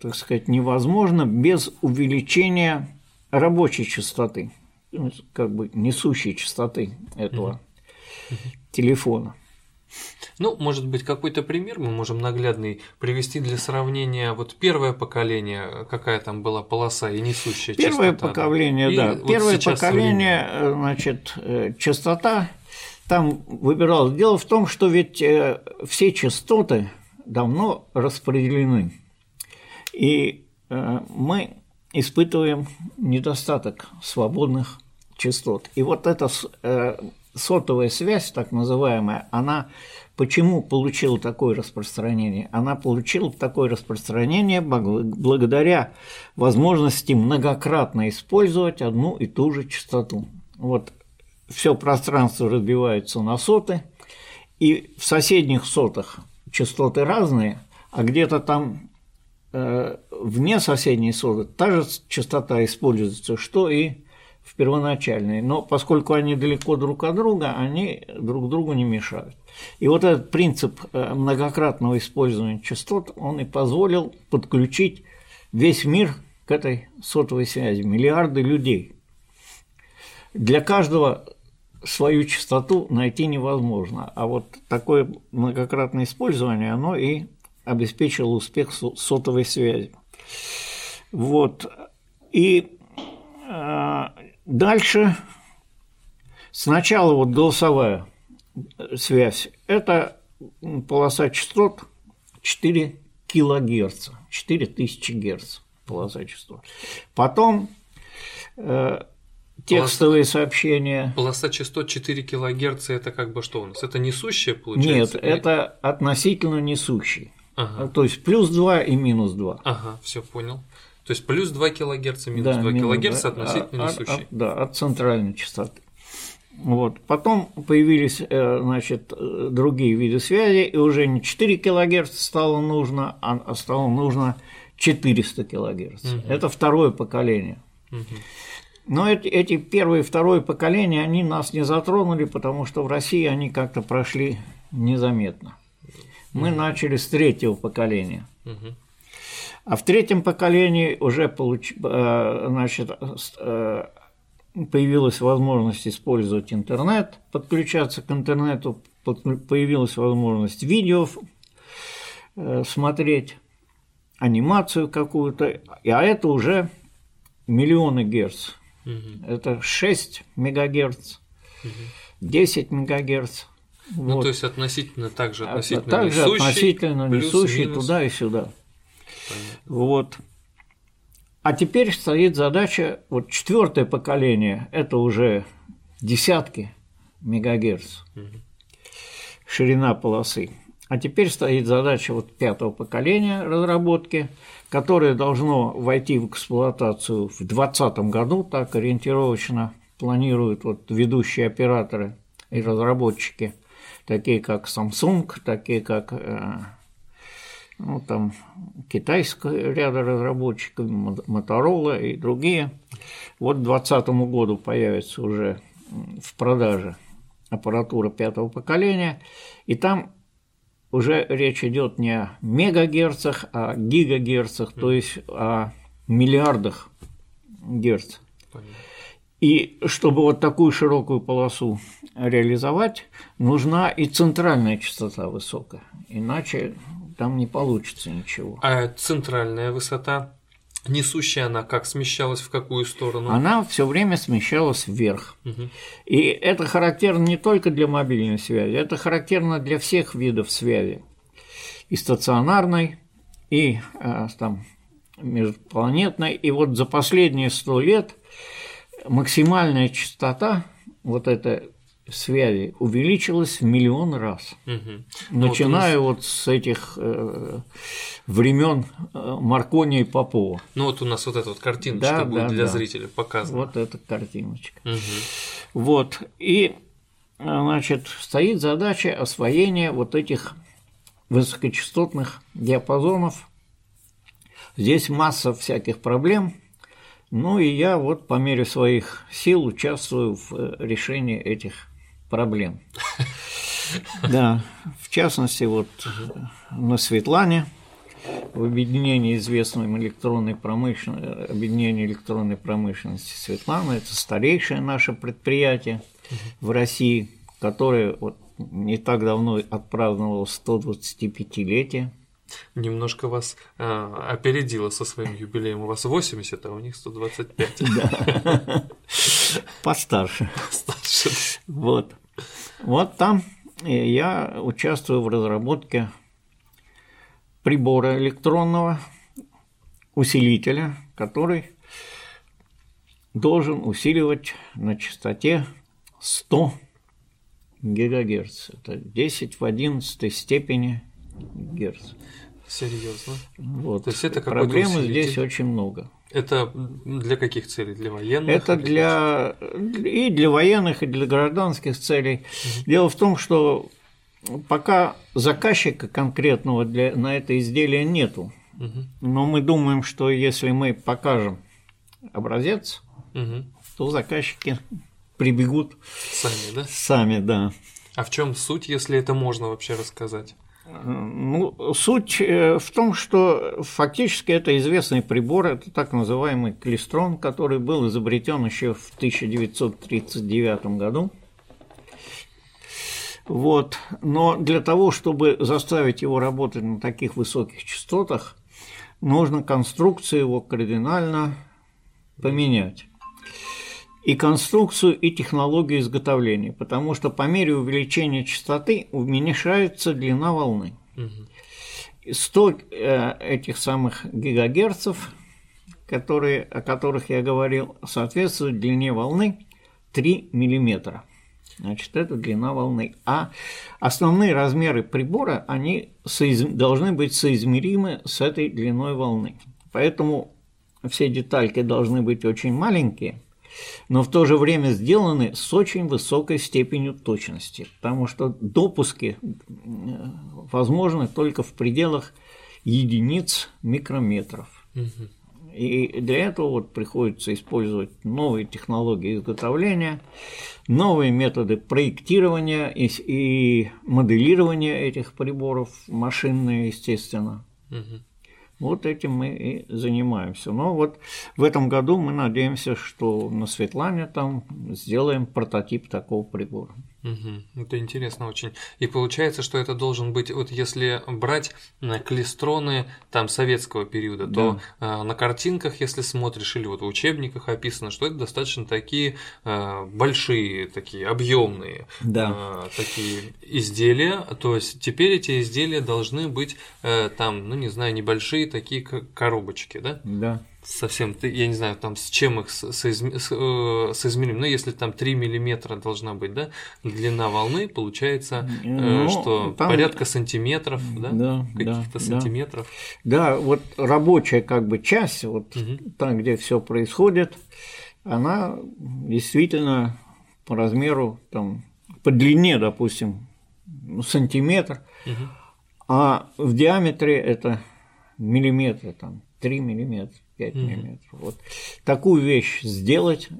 так сказать, невозможно без увеличения рабочей частоты, как бы несущей частоты этого телефона. Ну, может быть, какой-то пример мы можем наглядный привести для сравнения. Вот первое поколение, какая там была полоса и несущая первое частота. Поколение, да. Вот первое поколение, значит, частота. Там выбиралось. Дело в том, что ведь все частоты давно распределены, и мы испытываем недостаток свободных частот. И вот эта сотовая связь, так называемая, она почему получила такое распространение? Она получила такое распространение благодаря возможности многократно использовать одну и ту же частоту. Вот. Все пространство разбивается на соты, и в соседних сотах частоты разные, а где-то там вне соседней соты та же частота используется, что и в первоначальной. Но поскольку они далеко друг от друга, они друг другу не мешают. И вот этот принцип многократного использования частот, он и позволил подключить весь мир к этой сотовой связи, миллиарды людей. Для каждого свою частоту найти невозможно, а вот такое многократное использование, оно и обеспечило успех сотовой связи. Вот. И дальше сначала вот голосовая связь – это полоса частот 4 килогерца, 4000 Гц полоса частот. Потом… Текстовые сообщения. Полоса частот 4 кГц – это как бы что у нас? Это несущая, получается? Нет, это относительно несущий. Ага. То есть, плюс 2 и минус 2. Ага, все понял. То есть, плюс 2 кГц, минус 2 кГц относительно несущей. От центральной частоты. Вот. Потом появились, значит, другие виды связи, и уже не 4 кГц стало нужно, а стало нужно 400 кГц. Угу. Это второе поколение. Угу. Но эти первые и второе поколения, они нас не затронули, потому что в России они как-то прошли незаметно. Мы начали с третьего поколения. А в третьем поколении уже значит, появилась возможность использовать интернет, подключаться к интернету, появилась возможность видео смотреть, анимацию какую-то, а это уже миллионы герц. Это 6 МГц, 10 МГц. Ну, вот. То есть, относительно несущий туда и сюда. Вот. А теперь стоит задача, вот четвертое поколение, это уже десятки мегагерц, ширина полосы. А теперь стоит задача вот пятого поколения разработки, которое должно войти в эксплуатацию в 2020 году, так ориентировочно планируют вот ведущие операторы и разработчики, такие как Samsung, такие как ну, там, китайские ряда разработчиков, Motorola и другие. Вот к 2020 году появится уже в продаже аппаратура пятого поколения, и там уже речь идет не о мегагерцах, а о гигагерцах, то есть о миллиардах герц. И чтобы вот такую широкую полосу реализовать, нужна и центральная частота высокая, иначе там не получится ничего. А центральная высота, несущая, она как смещалась, в какую сторону? Она все время смещалась вверх. Угу. И это характерно не только для мобильной связи, это характерно для всех видов связи. И стационарной, и там, межпланетной. И вот за последние 100 лет максимальная частота вот этой связи увеличилась в миллион раз, угу. начиная вот с этих времен Маркони и Попова. Ну вот у нас вот эта вот картиночка будет для зрителя показана. Вот эта картиночка. Угу. Вот, и, значит, стоит задача освоения вот этих высокочастотных диапазонов. Здесь масса всяких проблем. Ну и я вот по мере своих сил участвую в решении этих проблем. Да, в частности, вот на Светлане, в объединении известном объединении электронной промышленности Светлана, это старейшее наше предприятие в России, которое вот не так давно отпраздновало 125-летие. Немножко вас опередило со своим юбилеем. У вас 80, а у них 125. Да. Постарше. Постарше. Вот. Вот там я участвую в разработке прибора электронного усилителя, который должен усиливать на частоте 100 ГГц. Это 10 в 11 степени герц. Серьезно? Вот. То есть это проблемы здесь очень много. Это для каких целей? Для военных? Это для военных, и для гражданских целей. Угу. Дело в том, что пока заказчика конкретного на это изделие нету. Угу. Но мы думаем, что если мы покажем образец, угу. то заказчики прибегут сами, да? Сами, да. А в чем суть, если это можно вообще рассказать? Ну, суть в том, что фактически это известный прибор, это так называемый клистрон, который был изобретен еще в 1939 году. Вот. Но для того, чтобы заставить его работать на таких высоких частотах, нужно конструкцию его кардинально поменять. И конструкцию, и технологию изготовления, потому что по мере увеличения частоты уменьшается длина волны. 100 этих самых гигагерцев, о которых я говорил, соответствует длине волны 3 мм. Значит, это длина волны. А основные размеры прибора, они должны быть соизмеримы с этой длиной волны. Поэтому все детальки должны быть очень маленькие, но в то же время сделаны с очень высокой степенью точности, потому что допуски возможны только в пределах единиц микрометров. Угу. И для этого вот приходится использовать новые технологии изготовления, новые методы проектирования и моделирования этих приборов, машинные, естественно. Угу. Вот этим мы и занимаемся. Но вот в этом году мы надеемся, что на Светлане там сделаем прототип такого прибора. Угу. Это интересно очень. И получается, что это должен быть, вот если брать клистроны там советского периода, да. то на картинках, если смотришь, или вот в учебниках описано, что это достаточно такие большие, такие объемные да. такие изделия. То есть теперь эти изделия должны быть там, ну не знаю, небольшие такие коробочки, да? Да. Совсем, я не знаю, там с чем их соизмерим, но если там 3 миллиметра должна быть, да, длина волны, получается, ну, что там порядка сантиметров, да, да каких-то да, сантиметров. Да. да, вот рабочая как бы часть, вот угу. там, где все происходит, она действительно по размеру, там, по длине, допустим, сантиметр, угу. а в диаметре это миллиметры, там, 3 миллиметра. 5 миллиметров. Mm-hmm. Вот. Такую вещь сделать,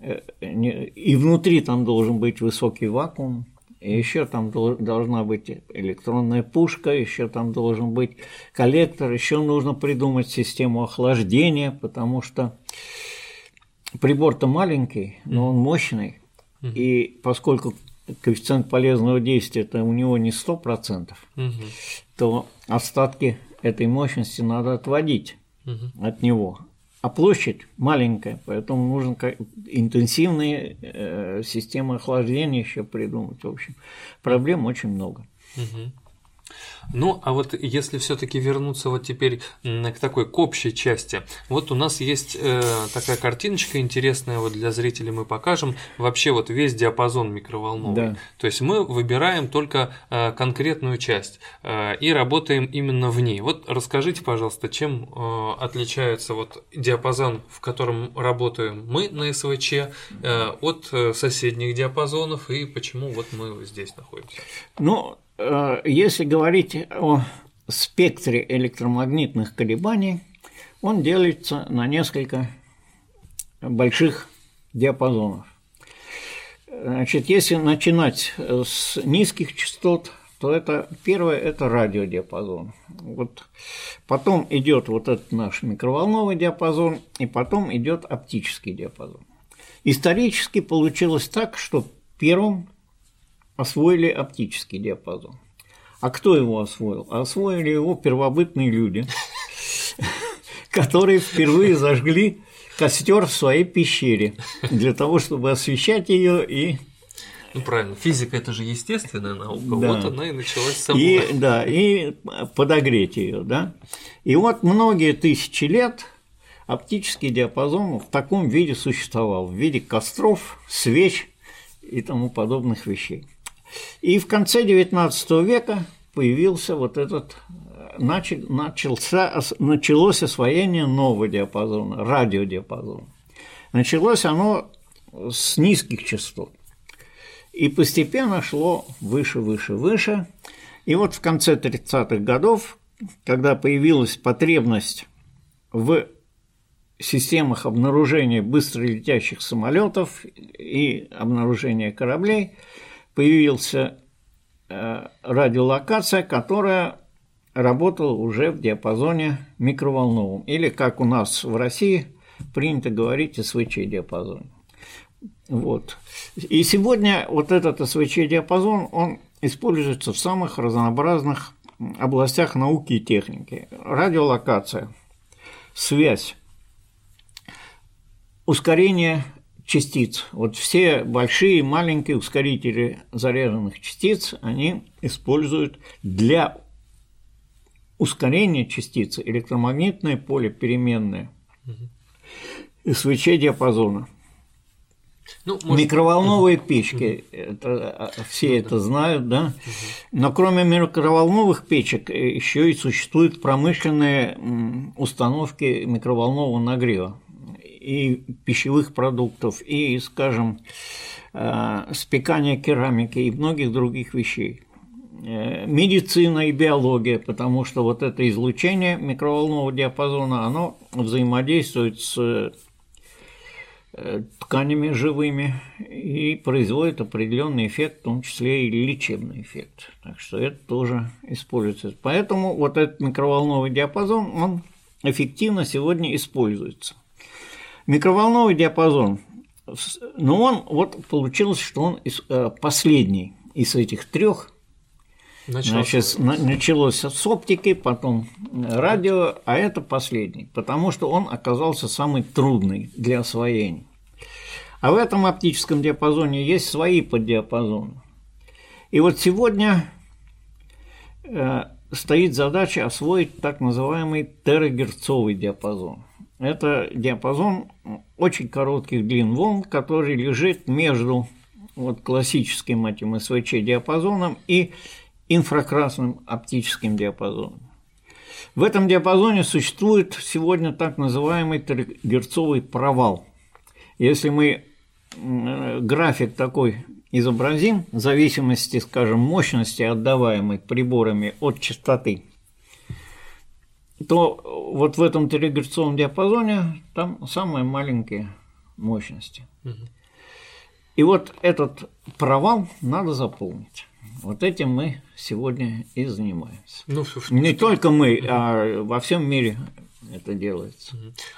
и внутри там должен быть высокий вакуум, И еще там должна быть электронная пушка, еще там должен быть коллектор, еще нужно придумать систему охлаждения, потому что прибор-то маленький, но он мощный, и поскольку коэффициент полезного действия-то у него не 100%, то остатки этой мощности надо отводить от него. А площадь маленькая, поэтому нужно интенсивные системы охлаждения еще придумать. В общем, проблем очень много. Ну, а вот если все-таки вернуться вот теперь к общей части, вот у нас есть такая картиночка интересная, вот для зрителей мы покажем вообще вот весь диапазон микроволновый. Да. То есть мы выбираем только конкретную часть и работаем именно в ней. Вот расскажите, пожалуйста, чем отличается вот диапазон, в котором работаем мы на СВЧ, от соседних диапазонов и почему вот мы здесь находимся? Ну, если говорить о спектре электромагнитных колебаний, он делится на несколько больших диапазонов. Значит, если начинать с низких частот, то это первое – это радиодиапазон. Вот потом идет вот этот наш микроволновый диапазон, и потом идет оптический диапазон. Исторически получилось так, что первым освоили оптический диапазон. А кто его освоил? Освоили его первобытные люди, которые впервые зажгли костер в своей пещере для того, чтобы освещать ее и… Ну правильно, физика – это же естественная наука, вот она и началась сама. Да, и подогреть ее, да. И вот многие тысячи лет оптический диапазон в таком виде существовал, в виде костров, свеч и тому подобных вещей. И в конце XIX века появился вот этот, началось освоение нового диапазона, радиодиапазона. Началось оно с низких частот. И постепенно шло выше, выше, выше. И вот в конце 30-х годов, когда появилась потребность в системах обнаружения быстролетящих самолетов и обнаружения кораблей, появилась радиолокация, которая работала уже в диапазоне микроволновом, или, как у нас в России принято говорить, СВЧ-диапазон. Вот. И сегодня вот этот СВЧ-диапазон, он используется в самых разнообразных областях науки и техники. Радиолокация, связь, ускорение частиц. Вот все большие и маленькие ускорители заряженных частиц, они используют для ускорения частицы электромагнитное поле переменное СВЧ-диапазона. Ну, микроволновые печки, это, все это знают, да? Но кроме микроволновых печек еще и существуют промышленные установки микроволнового нагрева и пищевых продуктов, и, скажем, спекания керамики и многих других вещей. Медицина и биология, потому что вот это излучение микроволнового диапазона, оно взаимодействует с тканями живыми и производит определенный эффект, в том числе и лечебный эффект. Так что это тоже используется. Поэтому вот этот микроволновый диапазон, он эффективно сегодня используется. Микроволновый диапазон, но он вот получилось, что он последний из этих трех. Началось с оптики, потом радио, а это последний, потому что он оказался самый трудный для освоения. А в этом оптическом диапазоне есть свои поддиапазоны. И вот сегодня стоит задача освоить так называемый терагерцовый диапазон. Это диапазон очень коротких длин волн, который лежит между вот классическим этим СВЧ-диапазоном и инфракрасным оптическим диапазоном. В этом диапазоне существует сегодня так называемый терагерцовый провал. Если мы график такой изобразим, в зависимости, скажем, мощности, отдаваемой приборами от частоты, то вот в этом терагерцовом диапазоне там самые маленькие мощности. И вот этот провал надо заполнить. Вот этим мы сегодня и занимаемся. Ну, не только мы, а во всем мире это делается.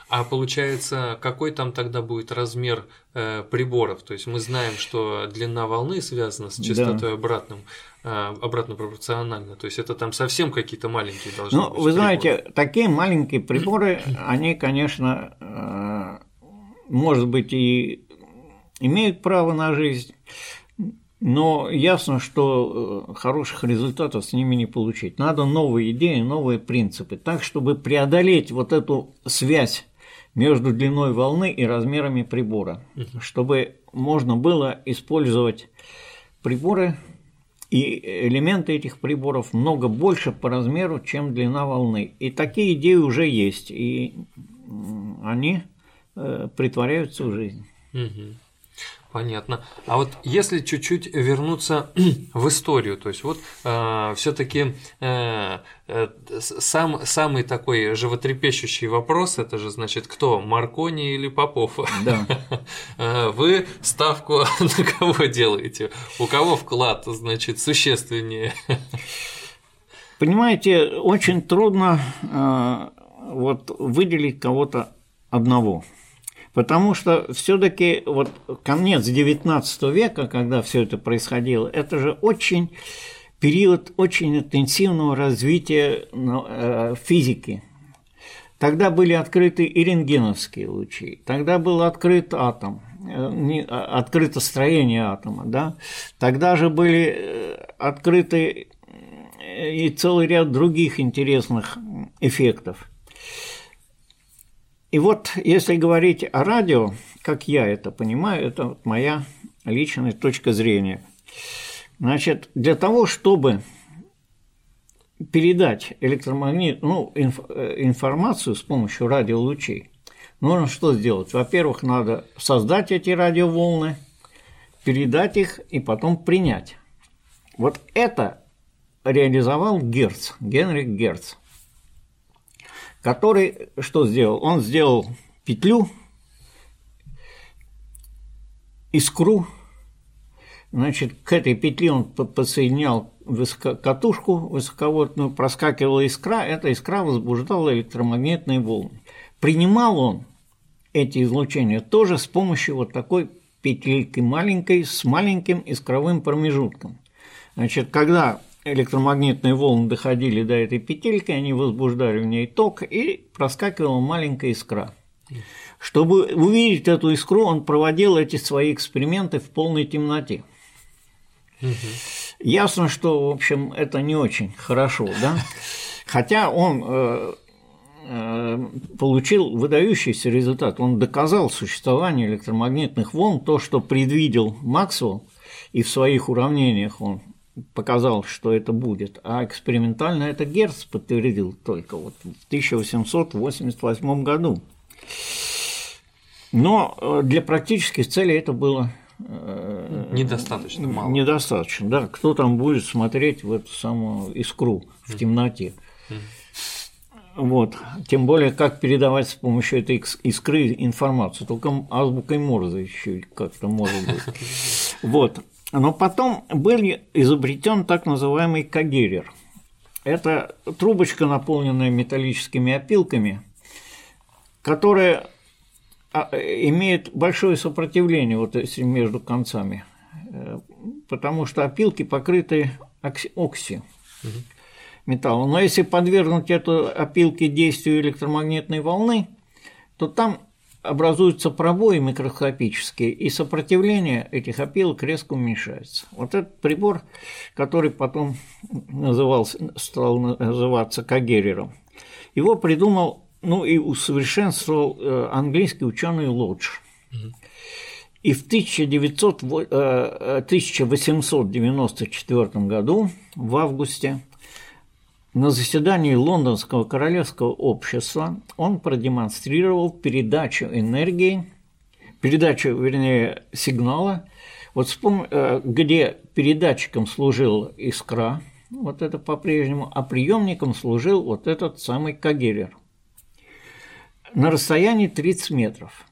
А получается, какой там тогда будет размер приборов? То есть мы знаем, что длина волны связана с частотой обратно пропорционально. То есть это там совсем какие-то маленькие должны быть. Ну, вы знаете, приборы. Такие маленькие приборы, они, конечно, может быть, и имеют право на жизнь, но ясно, что хороших результатов с ними не получить. Надо новые идеи, новые принципы. Так, чтобы преодолеть вот эту связь между длиной волны и размерами прибора, чтобы можно было использовать приборы и элементы этих приборов много больше по размеру, чем длина волны. И такие идеи уже есть, и они притворяются в жизнь. Понятно. А вот если чуть-чуть вернуться в историю, то есть вот все-таки самый такой животрепещущий вопрос, это же значит кто, Маркони или Попов? Да. Вы ставку на кого делаете? У кого вклад, значит, существеннее? Понимаете, очень трудно вот выделить кого-то одного. Потому что все-таки вот конец XIX века, когда все это происходило, это же очень период очень интенсивного развития физики. Тогда были открыты и рентгеновские лучи, тогда был открыт атом, открыто строение атома, да? Тогда же были открыты и целый ряд других интересных эффектов. И вот, если говорить о радио, как я это понимаю, это вот моя личная точка зрения. Значит, для того, чтобы передать информацию с помощью радиолучей, нужно что сделать? Во-первых, надо создать эти радиоволны, передать их и потом принять. Вот это реализовал Герц, Генрих Герц, который что сделал? Он сделал петлю, искру, значит, к этой петле он подсоединял катушку высоковольтную, проскакивала искра, эта искра возбуждала электромагнитные волны. Принимал он эти излучения тоже с помощью вот такой петельки маленькой, с маленьким искровым промежутком. Значит, когда электромагнитные волны доходили до этой петельки, они возбуждали в ней ток, и проскакивала маленькая искра. Чтобы увидеть эту искру, он проводил эти свои эксперименты в полной темноте. Ясно, что, в общем, это не очень хорошо, да? Хотя он получил выдающийся результат, он доказал существование электромагнитных волн, то, что предвидел Максвелл, и в своих уравнениях он показал, что это будет, а экспериментально это Герц подтвердил только вот в 1888 году. Но для практических целей это было недостаточно мало. Недостаточно, да. Кто там будет смотреть в эту самую искру в темноте? Вот. Тем более, как передавать с помощью этой искры информацию. Только азбукой Морзе еще как-то может быть. Вот. Но потом был изобретен так называемый когерер. Это трубочка, наполненная металлическими опилками, которая имеет большое сопротивление вот между концами, потому что опилки покрыты окси металлом. Но если подвергнуть эту опилке действию электромагнитной волны, то там образуются пробои микроскопические, и сопротивление этих опилок резко уменьшается. Вот этот прибор, который потом стал называться когерером, его придумал, ну и усовершенствовал английский ученый Лодж. И в 1894 году, в августе, на заседании Лондонского королевского общества он продемонстрировал передачу энергии, вернее, сигнала, вот где передатчиком служила искра, вот это по-прежнему, а приемником служил вот этот самый когерер на расстоянии 30 метров.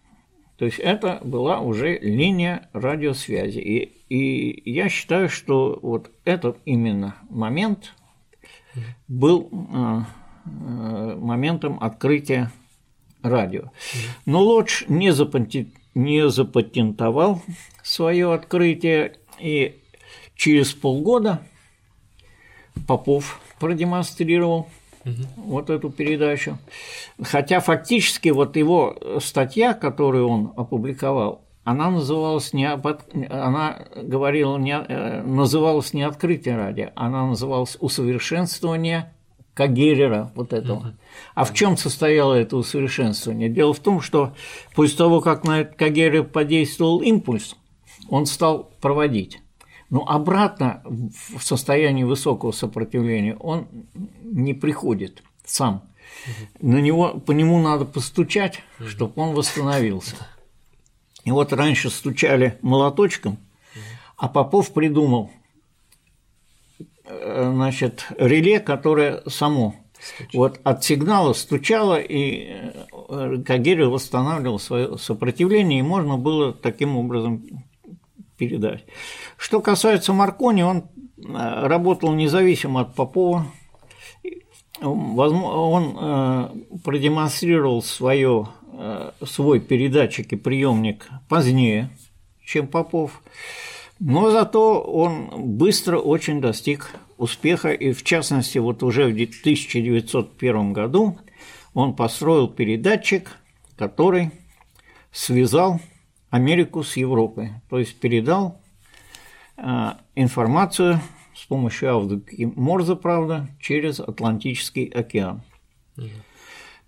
То есть это была уже линия радиосвязи. И я считаю, что вот этот именно момент был моментом открытия радио. Но Лодж не запатентовал свое открытие, и через полгода Попов продемонстрировал вот эту передачу. Хотя фактически вот его статья, которую он опубликовал, она называлась называлась не «Открытие радио», она называлась «Усовершенствование Кагерера» вот этого. А в чем состояло это усовершенствование? Дело в том, что после того, как на этот Кагерер подействовал импульс, он стал проводить. Но обратно в состоянии высокого сопротивления он не приходит сам. По нему надо постучать, чтобы он восстановился. И вот раньше стучали молоточком, а Попов придумал, значит, реле, которое само вот от сигнала стучало, и Кагерер восстанавливал свое сопротивление, и можно было таким образом передать. Что касается Маркони, он работал независимо от Попова. Он продемонстрировал свой передатчик и приемник позднее, чем Попов, но зато он быстро очень достиг успеха, и в частности вот уже в 1901 году он построил передатчик, который связал Америку с Европой, то есть передал информацию с помощью азбуки Морзе, правда, через Атлантический океан.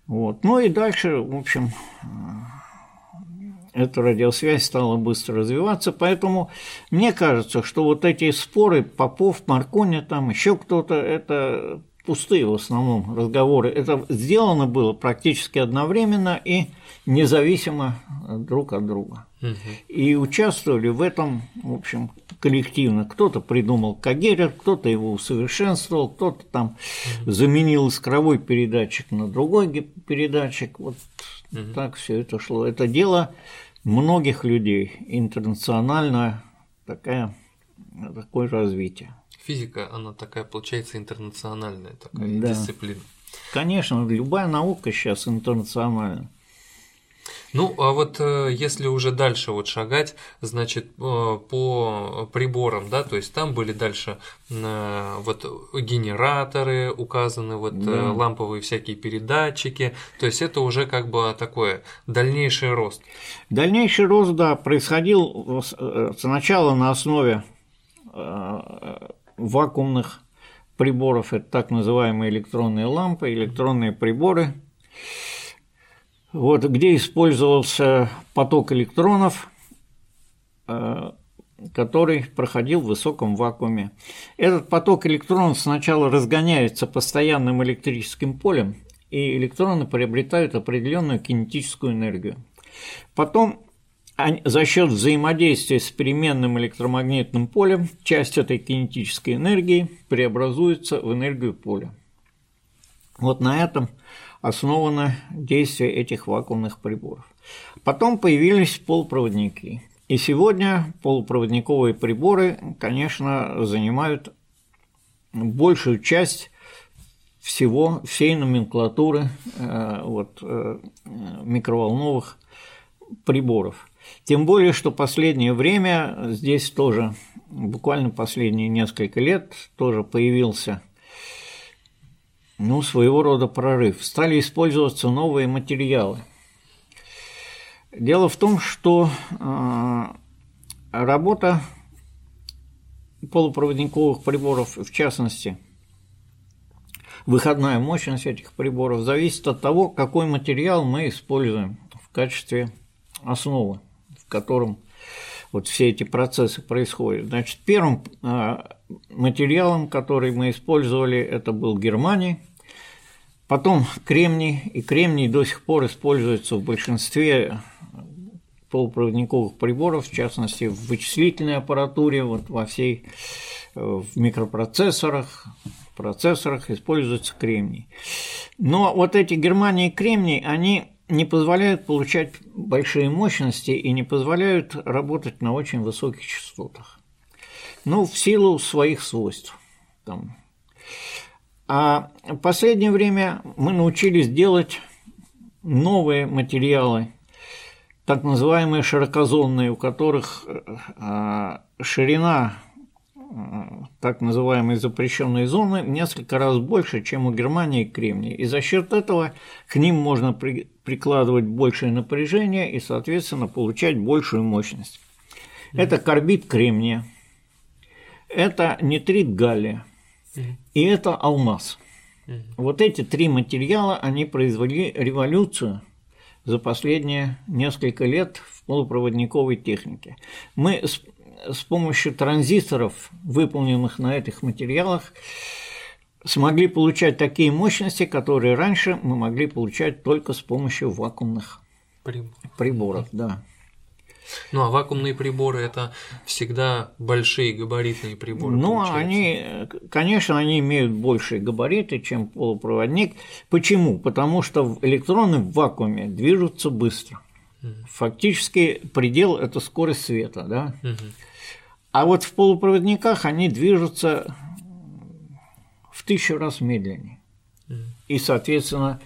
Вот. Ну и дальше, в общем, эта радиосвязь стала быстро развиваться, поэтому мне кажется, что вот эти споры Попов, Маркони, там еще кто-то, это пустые в основном разговоры. Это сделано было практически одновременно и независимо друг от друга. И участвовали в этом, в общем, коллективно. Кто-то придумал Кагерер, кто-то его усовершенствовал, кто-то там заменил искровой передатчик на другой передатчик. Вот так все это шло. Это дело многих людей, интернациональное такое развитие. Физика, она такая, получается, интернациональная такая дисциплина. Конечно, любая наука сейчас интернациональная. Ну, а вот если уже дальше вот шагать, значит, по приборам, да, то есть там были дальше вот генераторы указаны, вот ламповые всякие передатчики, то есть это уже как бы такое дальнейший рост. Дальнейший рост, да, происходил сначала на основе вакуумных приборов, это так называемые электронные лампы, электронные приборы, вот, где использовался поток электронов, который проходил в высоком вакууме. Этот поток электронов сначала разгоняется постоянным электрическим полем, и электроны приобретают определенную кинетическую энергию. Потом за счет взаимодействия с переменным электромагнитным полем часть этой кинетической энергии преобразуется в энергию поля. Вот на этом основано действие этих вакуумных приборов. Потом появились полупроводники. И сегодня полупроводниковые приборы, конечно, занимают большую часть всей номенклатуры микроволновых приборов. Тем более, что последнее время, здесь тоже буквально последние несколько лет, тоже появился своего рода прорыв. Стали использоваться новые материалы. Дело в том, что работа полупроводниковых приборов, в частности, выходная мощность этих приборов, зависит от того, какой материал мы используем в качестве основы, в котором вот все эти процессы происходят. Значит, первым материалом, который мы использовали, это был германий, потом кремний, и кремний до сих пор используется в большинстве полупроводниковых приборов, в частности, в вычислительной аппаратуре, вот в микропроцессорах, в процессорах используется кремний. Но вот эти германий и кремний, они не позволяют получать большие мощности и не позволяют работать на очень высоких частотах. Ну, в силу своих свойств. Там. А в последнее время мы научились делать новые материалы, так называемые широкозонные, у которых ширина так называемой запрещенной зоны в несколько раз больше, чем у Германии и Кремния. И за счет этого к ним можно прикладывать большее напряжение и, соответственно, получать большую мощность. Mm-hmm. Это карбид кремния, это нитрит галлия, mm-hmm. и это алмаз. Mm-hmm. Вот эти три материала, они произвели революцию за последние несколько лет в полупроводниковой технике. Мы с помощью транзисторов, выполненных на этих материалах, смогли получать такие мощности, которые раньше мы могли получать только с помощью вакуумных приборов. Да. Ну, а вакуумные приборы – это всегда большие габаритные приборы, получается? Ну, они, конечно, они имеют большие габариты, чем полупроводник. Почему? Потому что электроны в вакууме движутся быстро. Фактически предел – это скорость света, да? А вот в полупроводниках они движутся в 1000 раз медленнее. И, соответственно,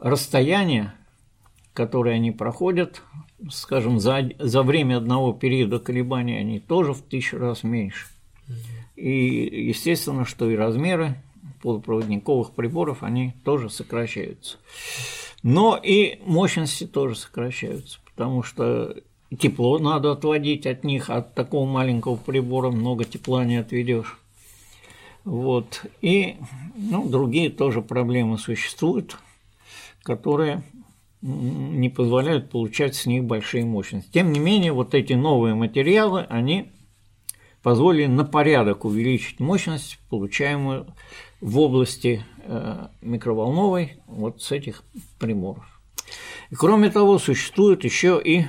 расстояние, которое они проходят, скажем, за время одного периода колебания, они тоже в 1000 раз меньше. И, естественно, что и размеры полупроводниковых приборов, они тоже сокращаются. Но и мощности тоже сокращаются, потому что тепло надо отводить от них, от такого маленького прибора много тепла не отведешь. Вот. И ну, другие тоже проблемы существуют, которые не позволяют получать с них большие мощности. Тем не менее, вот эти новые материалы, они позволили на порядок увеличить мощность, получаемую в области микроволновой вот с этих приборов. И, кроме того, существуют еще и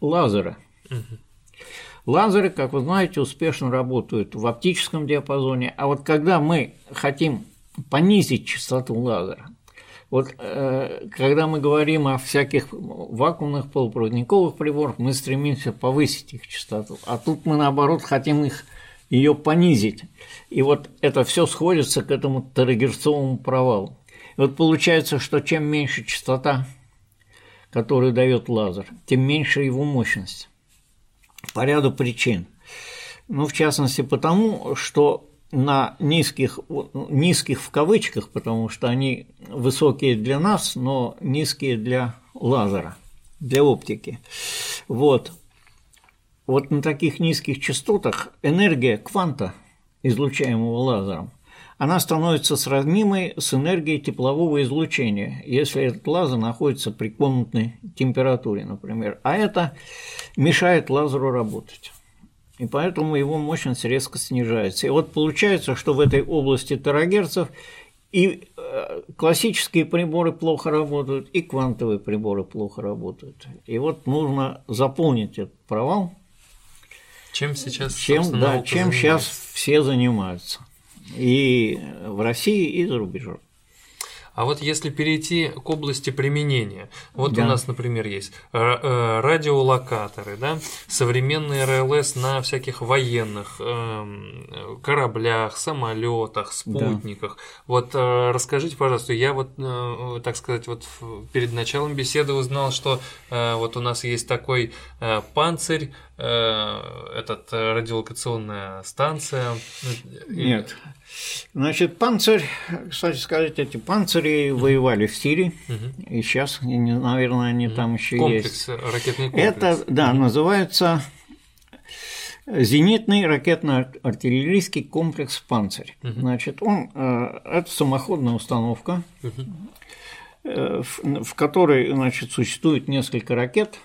лазеры. Лазеры, как вы знаете, успешно работают в оптическом диапазоне, а вот когда мы хотим понизить частоту лазера, вот когда мы говорим о всяких вакуумных полупроводниковых приборах, мы стремимся повысить их частоту, а тут мы, наоборот, хотим ее понизить. И вот это все сходится к этому терагерцовому провалу. И вот получается, что чем меньше частота, которую дает лазер, тем меньше его мощность. По ряду причин. Ну, в частности, потому что на низких в кавычках, потому что они высокие для нас, но низкие для лазера, для оптики. Вот на таких низких частотах энергия кванта, излучаемого лазером, она становится сравнимой с энергией теплового излучения, если этот лазер находится при комнатной температуре, например. А это мешает лазеру работать. И поэтому его мощность резко снижается. И вот получается, что в этой области терагерцев и классические приборы плохо работают, и квантовые приборы плохо работают. И вот нужно заполнить этот провал. Чем сейчас, чем сейчас все занимаются. И в России, и за рубежом. А вот если перейти к области применения, вот да. У нас, например, есть радиолокаторы, да, современные РЛС на всяких военных кораблях, самолетах, спутниках. Да. Вот расскажите, пожалуйста, я вот, так сказать, вот перед началом беседы узнал, что вот у нас есть такой Панцирь, этот радиолокационная станция. Нет. Значит, Панцирь, кстати сказать, эти Панцири воевали в Сирии, и сейчас, наверное, они там еще есть. Ракетный комплекс. Это, да, называется зенитный ракетно-артиллерийский комплекс Панцирь. Значит, это самоходная установка, в которой, значит, существует несколько ракет,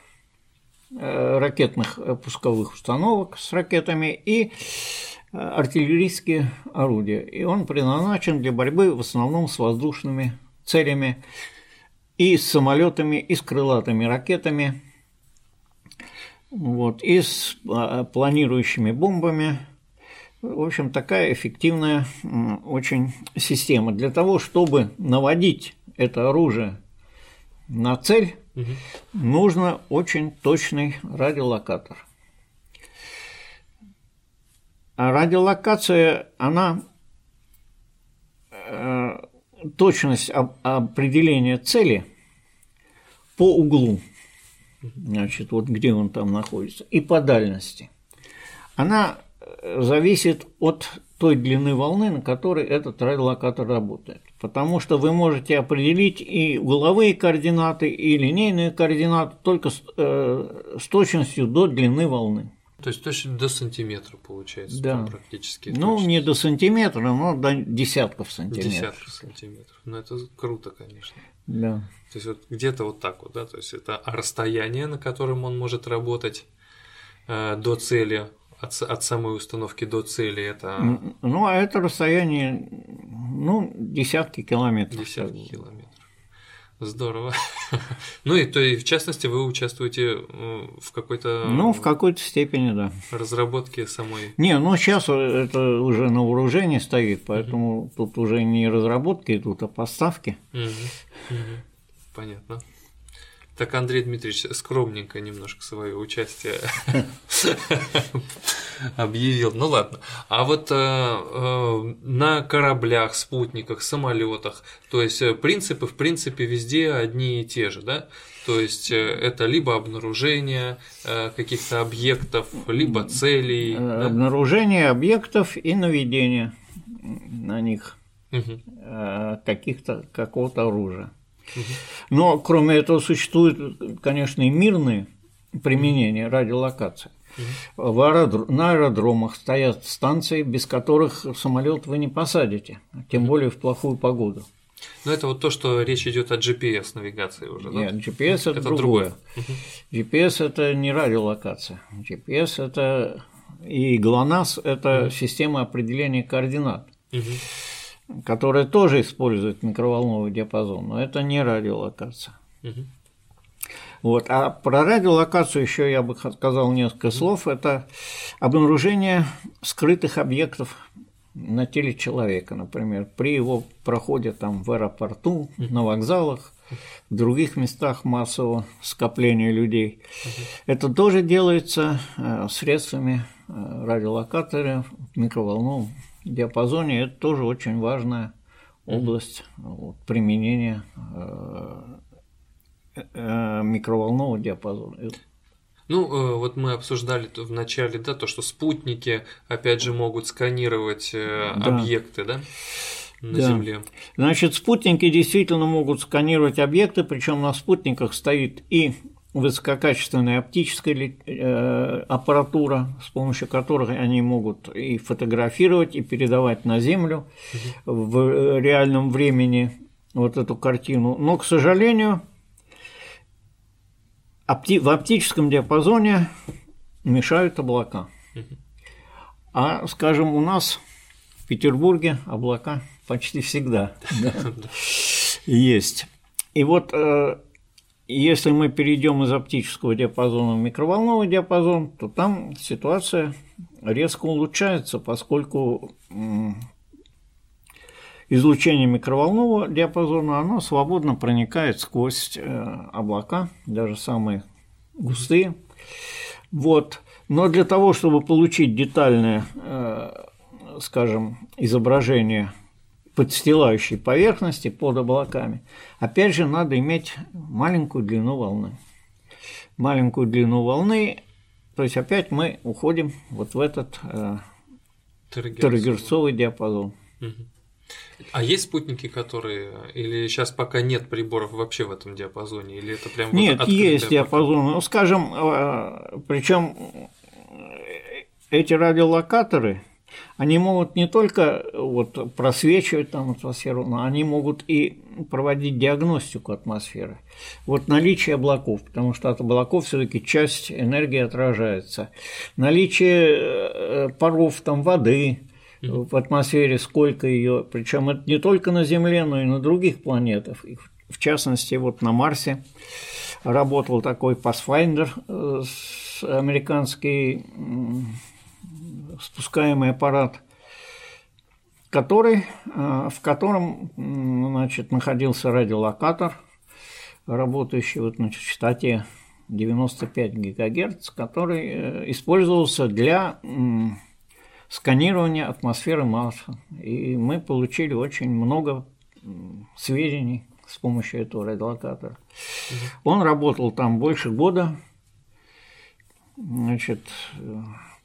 ракетных пусковых установок с ракетами и артиллерийские орудия, и он предназначен для борьбы в основном с воздушными целями, и с самолетами, и с крылатыми ракетами, вот, и с планирующими бомбами. В общем, такая эффективная очень система. Для того, чтобы наводить это оружие на цель, нужно очень точный радиолокатор. А радиолокация, она, точность определения цели по углу, значит, вот где он там находится, и по дальности, она зависит от той длины волны, на которой этот радиолокатор работает. Потому что вы можете определить и угловые координаты, и линейные координаты только с точностью до длины волны. То есть точно до сантиметра получается, да. Там практически. Ну, точность. Не до сантиметра, но до десятков сантиметров. Десятков сантиметров. Ну, это круто, конечно. Да. То есть вот где-то вот так вот, да. То есть это расстояние, на котором он может работать до цели. От самой установки до цели это… Ну, а это расстояние, ну, десятки километров. Десятки километров. Здорово. Ну, и то, и в частности, вы участвуете в какой-то… Ну, в какой-то степени, да. Разработке самой… Не, ну, сейчас это уже на вооружении стоит, поэтому тут уже не разработки идут, а поставки. Понятно. Так, Андрей Дмитриевич скромненько немножко свое участие объявил. Ну ладно. А вот на кораблях, спутниках, самолетах, то есть принципы, в принципе, везде одни и те же, да? То есть это либо обнаружение каких-то объектов, либо целей. Обнаружение объектов и наведение на них какого-то оружия. Но, кроме этого, существуют, конечно, и мирные применения радиолокации. На аэродромах стоят станции, без которых самолет вы не посадите, тем более в плохую погоду. Но это вот то, что речь идет о GPS-навигации уже, да? Нет, GPS – это другое. GPS – это не радиолокация. GPS – это и ГЛОНАСС – это система определения координат. Которые тоже используют микроволновый диапазон, но это не радиолокация. Вот. А про радиолокацию еще я бы сказал несколько слов. Это обнаружение скрытых объектов на теле человека, например, при его проходе там, в аэропорту, на вокзалах, в других местах массового скопления людей. Это тоже делается средствами радиолокатора микроволнового диапазоне, это тоже очень важная область применения микроволнового диапазона. Ну, вот мы обсуждали в начале, да, то, что спутники, опять же, могут сканировать объекты, да, на Земле. Значит, спутники действительно могут сканировать объекты, причем на спутниках стоит и высококачественная оптическая аппаратура, с помощью которой они могут и фотографировать, и передавать на Землю в реальном времени вот эту картину. Но, к сожалению, в оптическом диапазоне мешают облака. А, скажем, у нас в Петербурге облака почти всегда есть. И вот… Если мы перейдем из оптического диапазона в микроволновый диапазон, то там ситуация резко улучшается, поскольку излучение микроволнового диапазона оно свободно проникает сквозь облака, даже самые густые. Вот. Но для того, чтобы получить детальное, скажем, изображение подстилающей поверхности под облаками, опять же, надо иметь маленькую длину волны. Маленькую длину волны, то есть опять мы уходим вот в этот терагерцовый диапазон. А есть спутники, которые… Или сейчас пока нет приборов вообще в этом диапазоне? Или это прям… Нет, вот есть диапазон. Ну, скажем, причем эти радиолокаторы… Они могут не только вот просвечивать там атмосферу, но они могут и проводить диагностику атмосферы. Вот наличие облаков, потому что от облаков все-таки часть энергии отражается. Наличие паров там, воды в атмосфере, сколько ее, причем это не только на Земле, но и на других планетах. В частности, вот на Марсе работал такой Pathfinder, американский спускаемый аппарат, в котором, значит, находился радиолокатор, работающий вот на частоте 95 ГГц, который использовался для сканирования атмосферы Марса. И мы получили очень много сведений с помощью этого радиолокатора. Он работал там больше года. Значит,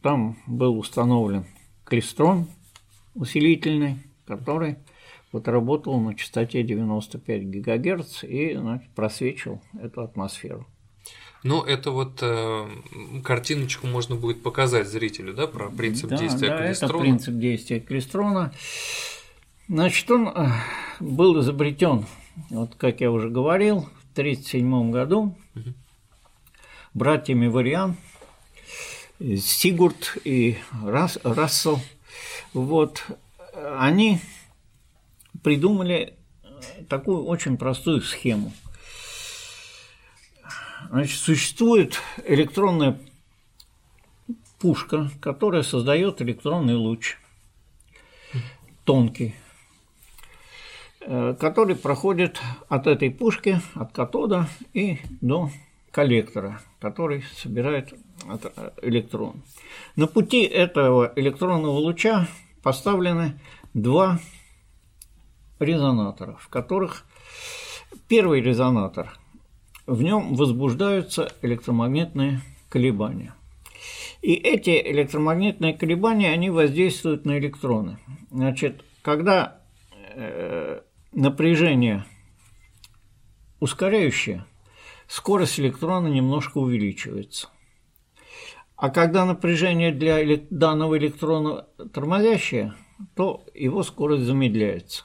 там был установлен клестрон усилительный, который вот работал на частоте 95 ГГц и, значит, просвечивал эту атмосферу. Ну, это вот картиночку можно будет показать зрителю, да, про принцип действия клестрона. Да, это принцип действия клестрона. Значит, он был изобретен, вот как я уже говорил, в 1937 году братьями Вариан, Сигурд и Рассел. Вот, они придумали такую очень простую схему. Значит, существует электронная пушка, которая создает электронный луч тонкий, который проходит от этой пушки, от катода и до коллектора, который собирает электрон. На пути этого электронного луча поставлены два резонатора, в которых первый резонатор, в нем возбуждаются электромагнитные колебания. И эти электромагнитные колебания, они воздействуют на электроны. Значит, когда напряжение ускоряющее, скорость электрона немножко увеличивается. А когда напряжение для данного электрона тормозящее, то его скорость замедляется.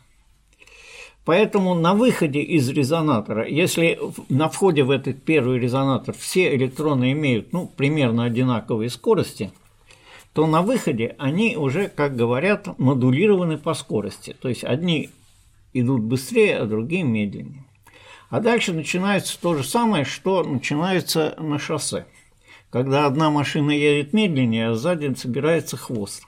Поэтому на выходе из резонатора, если на входе в этот первый резонатор все электроны имеют, ну, примерно одинаковые скорости, то на выходе они уже, как говорят, модулированы по скорости. То есть одни идут быстрее, а другие медленнее. А дальше начинается то же самое, что начинается на шоссе, когда одна машина едет медленнее, а сзади собирается хвост.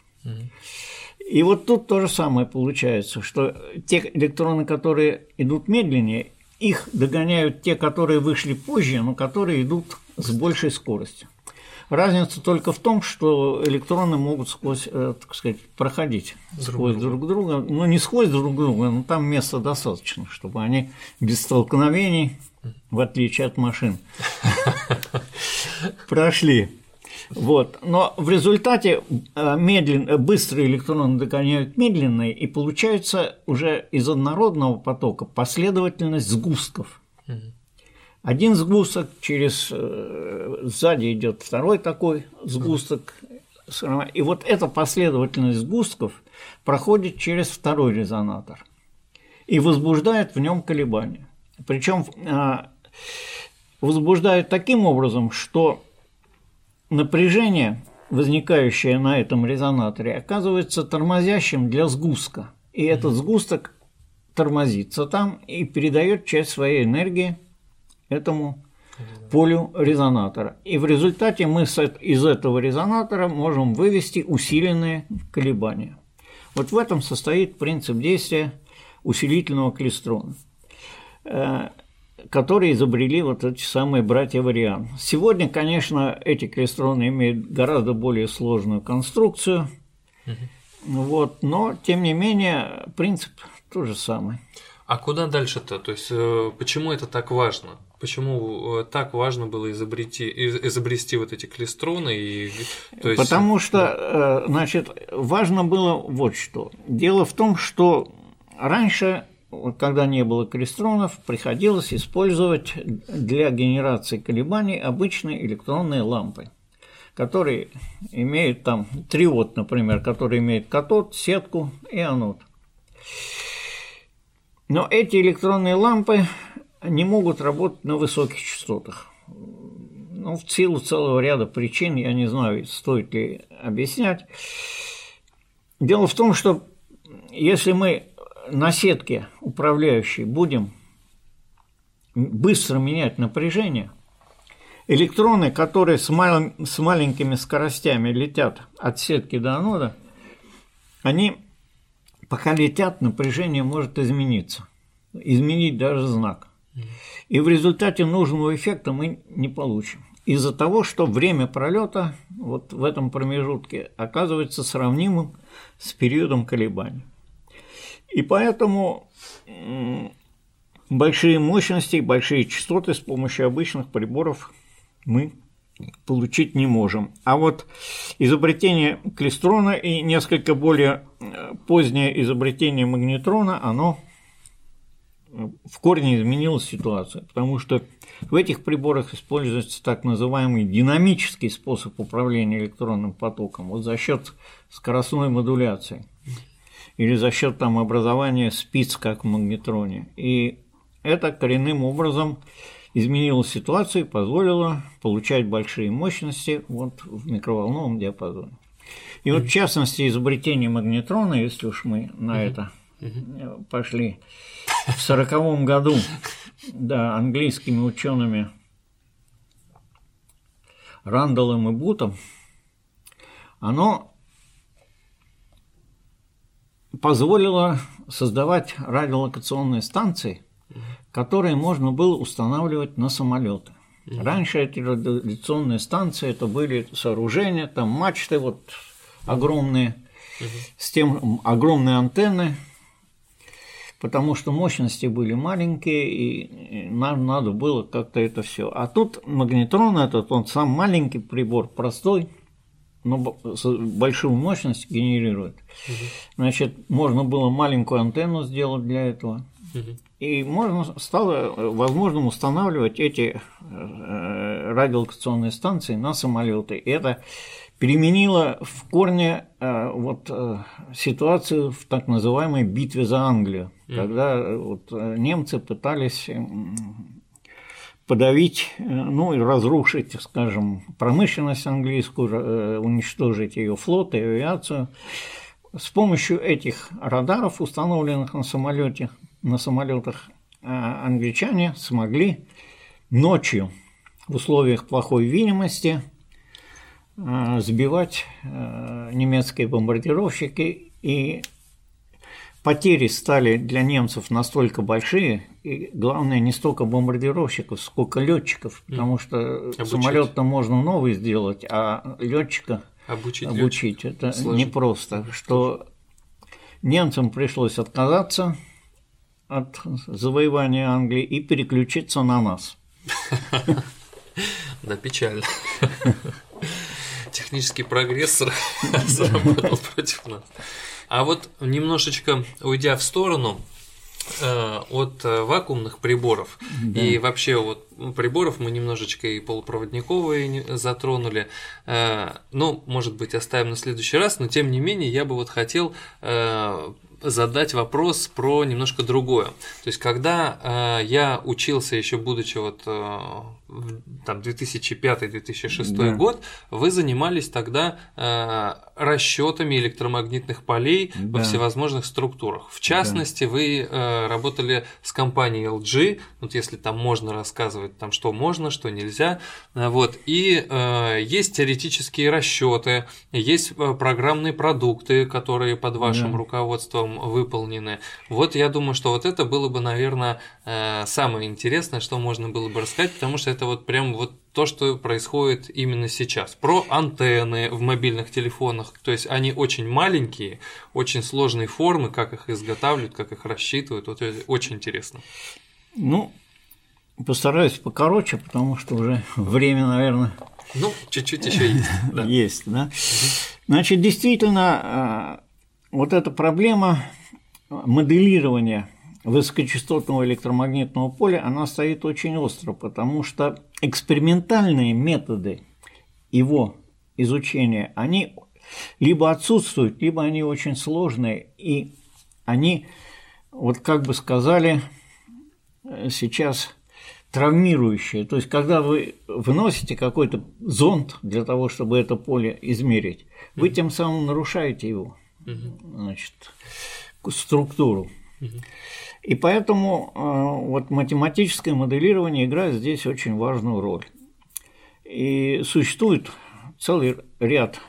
И вот тут то же самое получается, что те электроны, которые идут медленнее, их догоняют те, которые вышли позже, но которые идут с большей скоростью. Разница только в том, что электроны могут сквозь, так сказать, проходить сквозь друг друга. Ну, не сквозь друг друга, но там места достаточно, чтобы они без столкновений, в отличие от машин, прошли. Вот. Но в результате быстрые электроны догоняют медленные, и получается уже из однородного потока последовательность сгустков. Один сгусток, через сзади идет второй такой сгусток, и вот эта последовательность сгустков проходит через второй резонатор и возбуждает в нем колебания. Причем возбуждает таким образом, что напряжение, возникающее на этом резонаторе, оказывается тормозящим для сгустка. И этот сгусток тормозится там и передает часть своей энергии этому полю резонатора. И в результате мы из этого резонатора можем вывести усиленные колебания. Вот в этом состоит принцип действия усилительного клестрона, которые изобрели вот эти самые братья Вариан. Сегодня, конечно, эти клестроны имеют гораздо более сложную конструкцию, вот, но, тем не менее, принцип тот же самый. А куда дальше-то? То есть, почему это так важно? Почему так важно было изобрести вот эти клестроны? Потому что, значит, важно было вот что. Дело в том, что раньше, когда не было клестронов, приходилось использовать для генерации колебаний обычные электронные лампы, которые имеют там триод, например, который имеет катод, сетку и анод. Но эти электронные лампы не могут работать на высоких частотах. Ну, в силу целого ряда причин, я не знаю, стоит ли объяснять. Дело в том, что если мы на сетке управляющей будем быстро менять напряжение, электроны, которые с маленькими скоростями летят от сетки до анода, они, пока летят, напряжение может измениться, изменить даже знак. И в результате нужного эффекта мы не получим. Из-за того, что время пролета вот в этом промежутке оказывается сравнимым с периодом колебаний. И поэтому большие мощности, большие частоты с помощью обычных приборов мы получить не можем. А вот изобретение клистрона и несколько более позднее изобретение магнетрона, оно в корне изменило ситуацию, потому что в этих приборах используется так называемый динамический способ управления электронным потоком, вот за счет скоростной модуляции или за счет там образования спиц, как в магнетроне. И это коренным образом изменило ситуацию и позволило получать большие мощности вот в микроволновом диапазоне. И вот в частности изобретение магнетрона, если уж мы на это пошли, в 1940 году, да, английскими учеными Рандаллом и Бутом, оно позволило создавать радиолокационные станции, которые можно было устанавливать на самолеты. Раньше эти радиолокационные станции это были сооружения, там мачты вот огромные, с тем огромные антенны, потому что мощности были маленькие, и нам надо было как-то это все. А тут магнетрон этот, он сам маленький прибор, простой, но большую мощность генерирует. Значит, можно было маленькую антенну сделать для этого. И можно стало возможным устанавливать эти радиолокационные станции на самолеты. И это переменило в корне вот, ситуацию в так называемой битве за Англию, когда вот, немцы пытались подавить, ну и разрушить, скажем, промышленность английскую, уничтожить ее флот и авиацию. С помощью этих радаров, установленных на самолетах, англичане смогли ночью в условиях плохой видимости сбивать немецкие бомбардировщики, и потери стали для немцев настолько большие, и главное не столько бомбардировщиков, сколько летчиков, потому что самолет-то можно новый сделать, а летчика обучить это непросто, что немцам пришлось отказаться от завоевания Англии и переключиться на нас. Да, печально. Технический прогресс заработал против нас. А вот немножечко уйдя в сторону от вакуумных приборов, да, и вообще вот приборов мы немножечко и полупроводниковые затронули, ну, может быть, оставим на следующий раз, но тем не менее я бы вот хотел задать вопрос про немножко другое. То есть, когда я учился, еще будучи вот там 2005-2006 год, вы занимались тогда расчетами электромагнитных полей во всевозможных структурах. В частности, вы работали с компанией LG, вот если там можно рассказывать, там что можно, что нельзя. Вот. И есть теоретические расчеты, есть программные продукты, которые под вашим руководством выполнены. Вот я думаю, что вот это было бы, наверное, самое интересное, что можно было бы рассказать, потому что это вот прям вот то, что происходит именно сейчас. Про антенны в мобильных телефонах, то есть они очень маленькие, очень сложные формы, как их изготавливают, как их рассчитывают, вот это очень интересно. Ну, постараюсь покороче, потому что уже время, наверное… Ну, чуть-чуть еще есть. Есть, да. Значит, действительно… Вот эта проблема моделирования высокочастотного электромагнитного поля, она стоит очень остро, потому что экспериментальные методы его изучения, они либо отсутствуют, либо они очень сложные, и они, вот как бы сказали сейчас, травмирующие. То есть, когда вы вносите какой-то зонд для того, чтобы это поле измерить, вы тем самым нарушаете его, значит, структуру. И поэтому вот математическое моделирование играет здесь очень важную роль. И существует целый ряд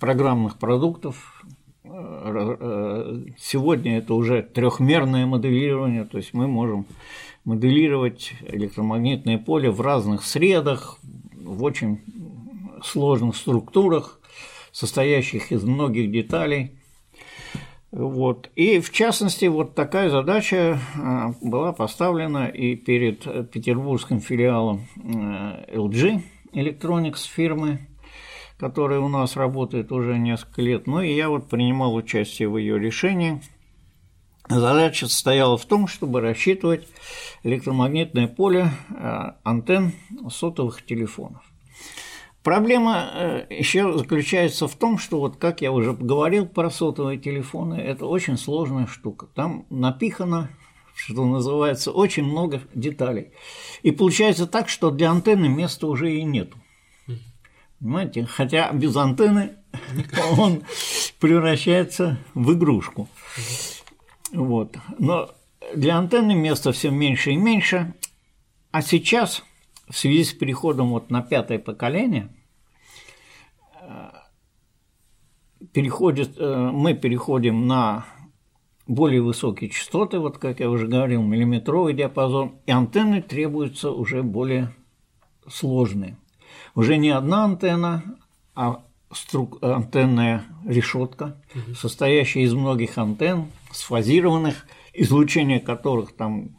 программных продуктов. Сегодня это уже трехмерное моделирование, то есть мы можем моделировать электромагнитное поле в разных средах, в очень сложных структурах, состоящих из многих деталей. Вот. И, в частности, вот такая задача была поставлена и перед петербургским филиалом LG Electronics фирмы, которая у нас работает уже несколько лет. Ну, и я вот принимал участие в ее решении. Задача состояла в том, чтобы рассчитывать электромагнитное поле антенн сотовых телефонов. Проблема еще заключается в том, что, вот как я уже говорил про сотовые телефоны, это очень сложная штука. Там напихано, что называется, очень много деталей. И получается так, что для антенны места уже и нету. Понимаете? Хотя без антенны он превращается в игрушку. Вот. Но для антенны места все меньше и меньше. А сейчас, в связи с переходом вот на 5-е поколение, мы переходим на более высокие частоты, вот как я уже говорил, миллиметровый диапазон, и антенны требуются уже более сложные. Уже не одна антенна, а антенная решетка, состоящая из многих антенн, сфазированных, излучение которых там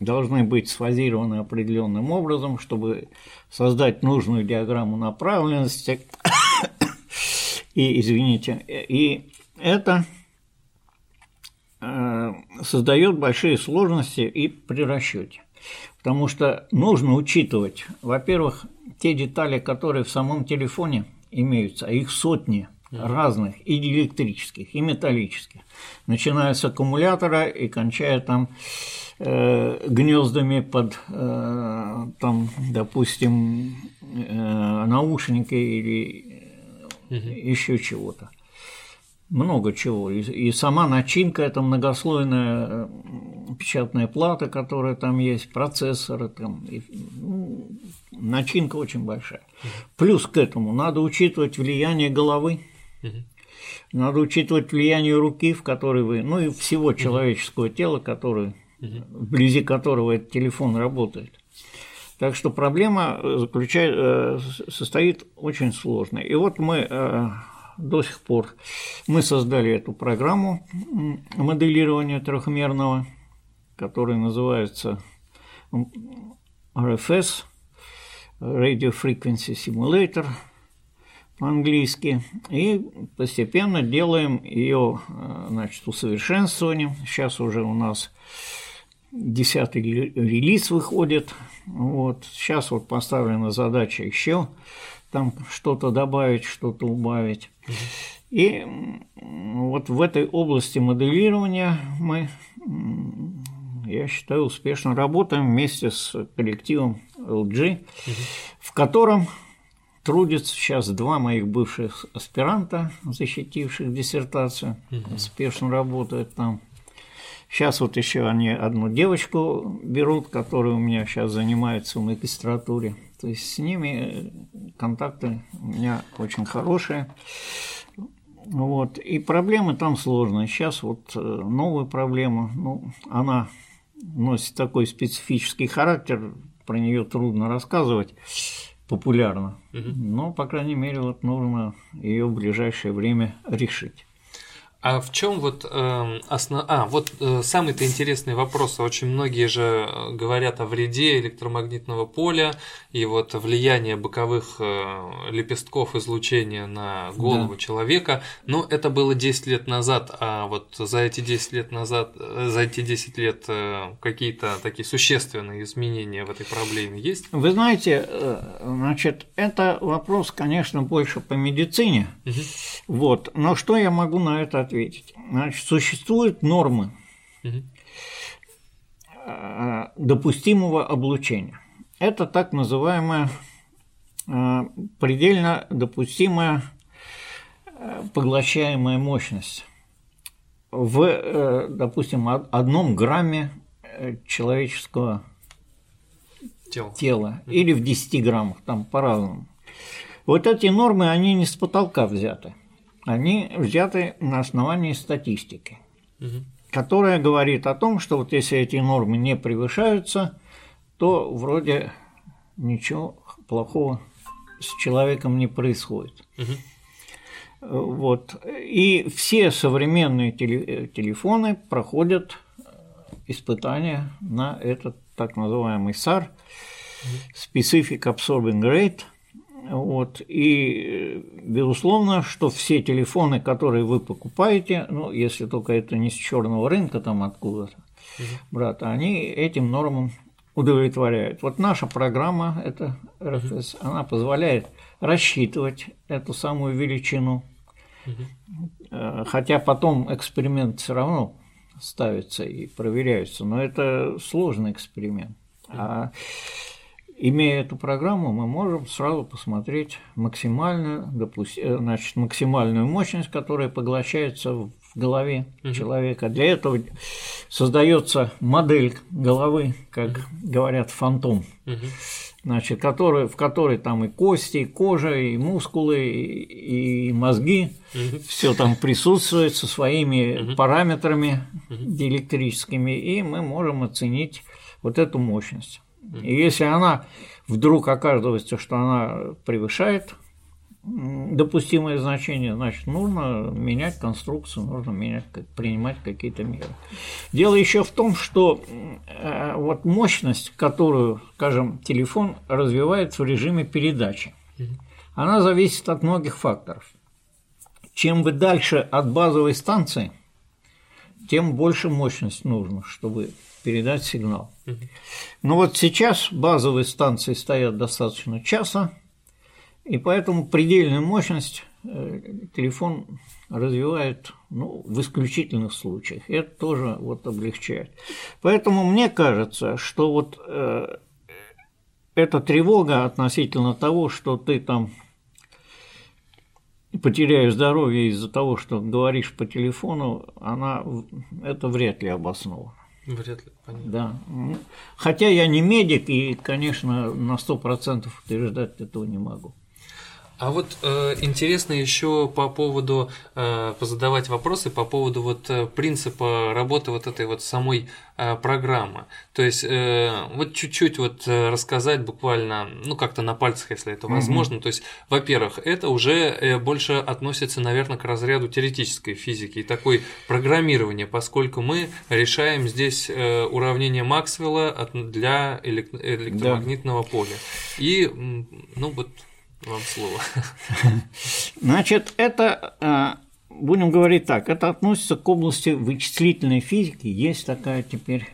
должны быть сфазированы определенным образом, чтобы создать нужную диаграмму направленности. И, извините, и это создает большие сложности и при расчете, потому что нужно учитывать, во-первых, те детали, которые в самом телефоне имеются, а их сотни разных, и электрических, и металлических, начиная с аккумулятора и кончая там гнездами под, там, допустим, наушники или еще чего-то. Много чего. И сама начинка – это многослойная печатная плата, которая там есть, процессоры. Там, и, ну, начинка очень большая. Плюс к этому надо учитывать влияние головы, надо учитывать влияние руки, в которой вы… Ну и всего человеческого тела, который, вблизи которого этот телефон работает. Так что проблема состоит очень сложная. И вот мы… До сих пор мы создали эту программу моделирования трехмерного, которая называется RFS, Radio Frequency Simulator по-английски, и постепенно делаем ее, значит, усовершенствованием. Сейчас уже у нас 10-й релиз выходит. Вот. Сейчас вот поставлена задача еще там что-то добавить, что-то убавить. И вот в этой области моделирования мы, я считаю, успешно работаем вместе с коллективом LG, в котором трудятся сейчас два моих бывших аспиранта, защитивших диссертацию, успешно работают там. Сейчас вот еще они одну девочку берут, которая у меня сейчас занимается в магистратуре. То есть с ними контакты у меня очень хорошие. Вот. И проблемы там сложные. Сейчас вот новая проблема. Ну, она носит такой специфический характер, про нее трудно рассказывать популярно. Но, по крайней мере, вот нужно ее в ближайшее время решить. А в чем вот самый-то интересный вопрос? Очень многие же говорят о вреде электромагнитного поля и вот влияние боковых лепестков излучения на голову человека. Ну, это было 10 лет назад, а вот за эти 10 лет какие-то такие существенные изменения в этой проблеме есть? Вы знаете, значит, это вопрос, конечно, больше по медицине. Вот. Но что я могу на это ответить? Значит, существуют нормы допустимого облучения. Это так называемое предельно допустимая поглощаемая мощность в, допустим, одном грамме человеческого тела или в 10 граммах, там по-разному. Вот эти нормы, они не с потолка взяты. Они взяты на основании статистики. которая говорит о том, что вот если эти нормы не превышаются, то вроде ничего плохого с человеком не происходит. Угу. Вот. И все современные телефоны проходят испытания на этот так называемый SAR, Specific Absorbing Rate. Вот. И, безусловно, что все телефоны, которые вы покупаете, ну, если только это не с черного рынка там откуда-то, брат, они этим нормам удовлетворяют. Вот наша программа, это RFS, она позволяет рассчитывать эту самую величину, хотя потом эксперимент все равно ставится и проверяется, но это сложный эксперимент. А имея эту программу, мы можем сразу посмотреть максимальную, значит, максимальную мощность, которая поглощается в голове человека. Для этого создается модель головы, как говорят, фантом, значит, в которой там и кости, и кожа, и мускулы, и мозги, все там присутствует со своими параметрами диэлектрическими, и мы можем оценить вот эту мощность. И если она вдруг оказывается, что она превышает допустимое значение, значит, нужно менять конструкцию, нужно менять, принимать какие-то меры. Дело еще в том, что вот мощность, которую, скажем, телефон развивает в режиме передачи, она зависит от многих факторов. Чем вы дальше от базовой станции, тем больше мощность нужно, чтобы передать сигнал. Но вот сейчас базовые станции стоят достаточно часа, и поэтому предельную мощность телефон развивает, ну, в исключительных случаях. Это тоже вот облегчает. Поэтому мне кажется, что вот эта тревога относительно того, что ты там потеряешь здоровье из-за того, что говоришь по телефону, она, это вряд ли обосновано. Вряд ли, понятно. Да. Хотя я не медик и, конечно, на 100% утверждать этого не могу. А вот интересно еще по поводу, позадавать вопросы по поводу вот принципа работы вот этой вот самой программы. То есть вот чуть-чуть вот рассказать буквально, ну как-то на пальцах, если это возможно. То есть, во-первых, это уже больше относится, наверное, к разряду теоретической физики и такой программирования, поскольку мы решаем здесь уравнение Максвелла для электромагнитного поля. И, ну вот… Вам слово. Значит, это, будем говорить так, это относится к области вычислительной физики. Есть такая теперь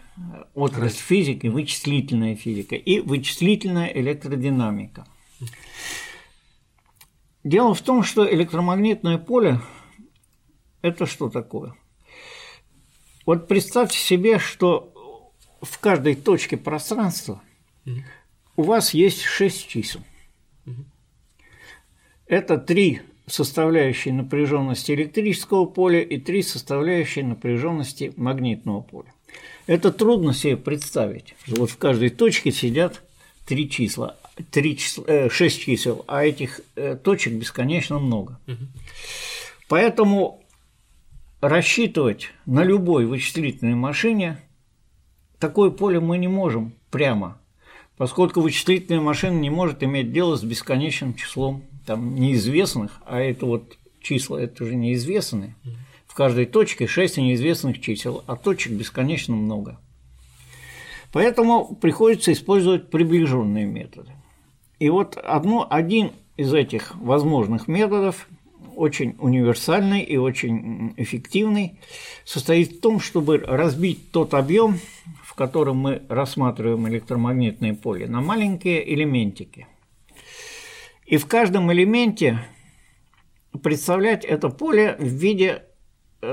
отрасль физики, вычислительная физика и вычислительная электродинамика. Дело в том, что электромагнитное поле – это что такое? Вот представьте себе, что в каждой точке пространства у вас есть 6 чисел. Это 3 составляющие напряженности электрического поля и 3 составляющие напряженности магнитного поля. Это трудно себе представить. Вот в каждой точке сидят 3 числа, 6 чисел, а этих точек бесконечно много. Поэтому рассчитывать на любой вычислительной машине такое поле мы не можем прямо, поскольку вычислительная машина не может иметь дело с бесконечным числом там неизвестных, а это вот числа, это же неизвестные. В каждой точке 6 неизвестных чисел, а точек бесконечно много. Поэтому приходится использовать приближенные методы. И вот один из этих возможных методов, очень универсальный и очень эффективный, состоит в том, чтобы разбить тот объем, в котором мы рассматриваем электромагнитное поле, на маленькие элементики. И в каждом элементе представлять это поле в виде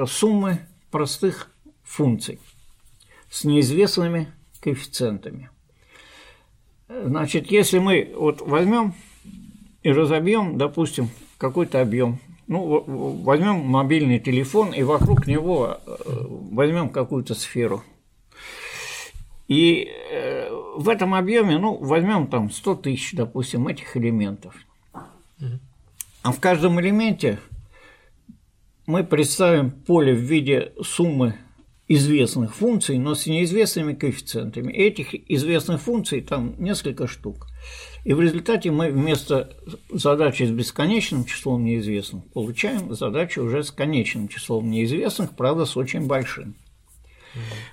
суммы простых функций с неизвестными коэффициентами. Значит, если мы вот возьмем и разобьем, допустим, какой-то объем, ну, возьмем мобильный телефон и вокруг него возьмем какую-то сферу. И в этом объеме, ну, возьмем там 100 тысяч, допустим, этих элементов. А в каждом элементе мы представим поле в виде суммы известных функций, но с неизвестными коэффициентами. Этих известных функций там несколько штук. И в результате мы вместо задачи с бесконечным числом неизвестных получаем задачу уже с конечным числом неизвестных, правда, с очень большим.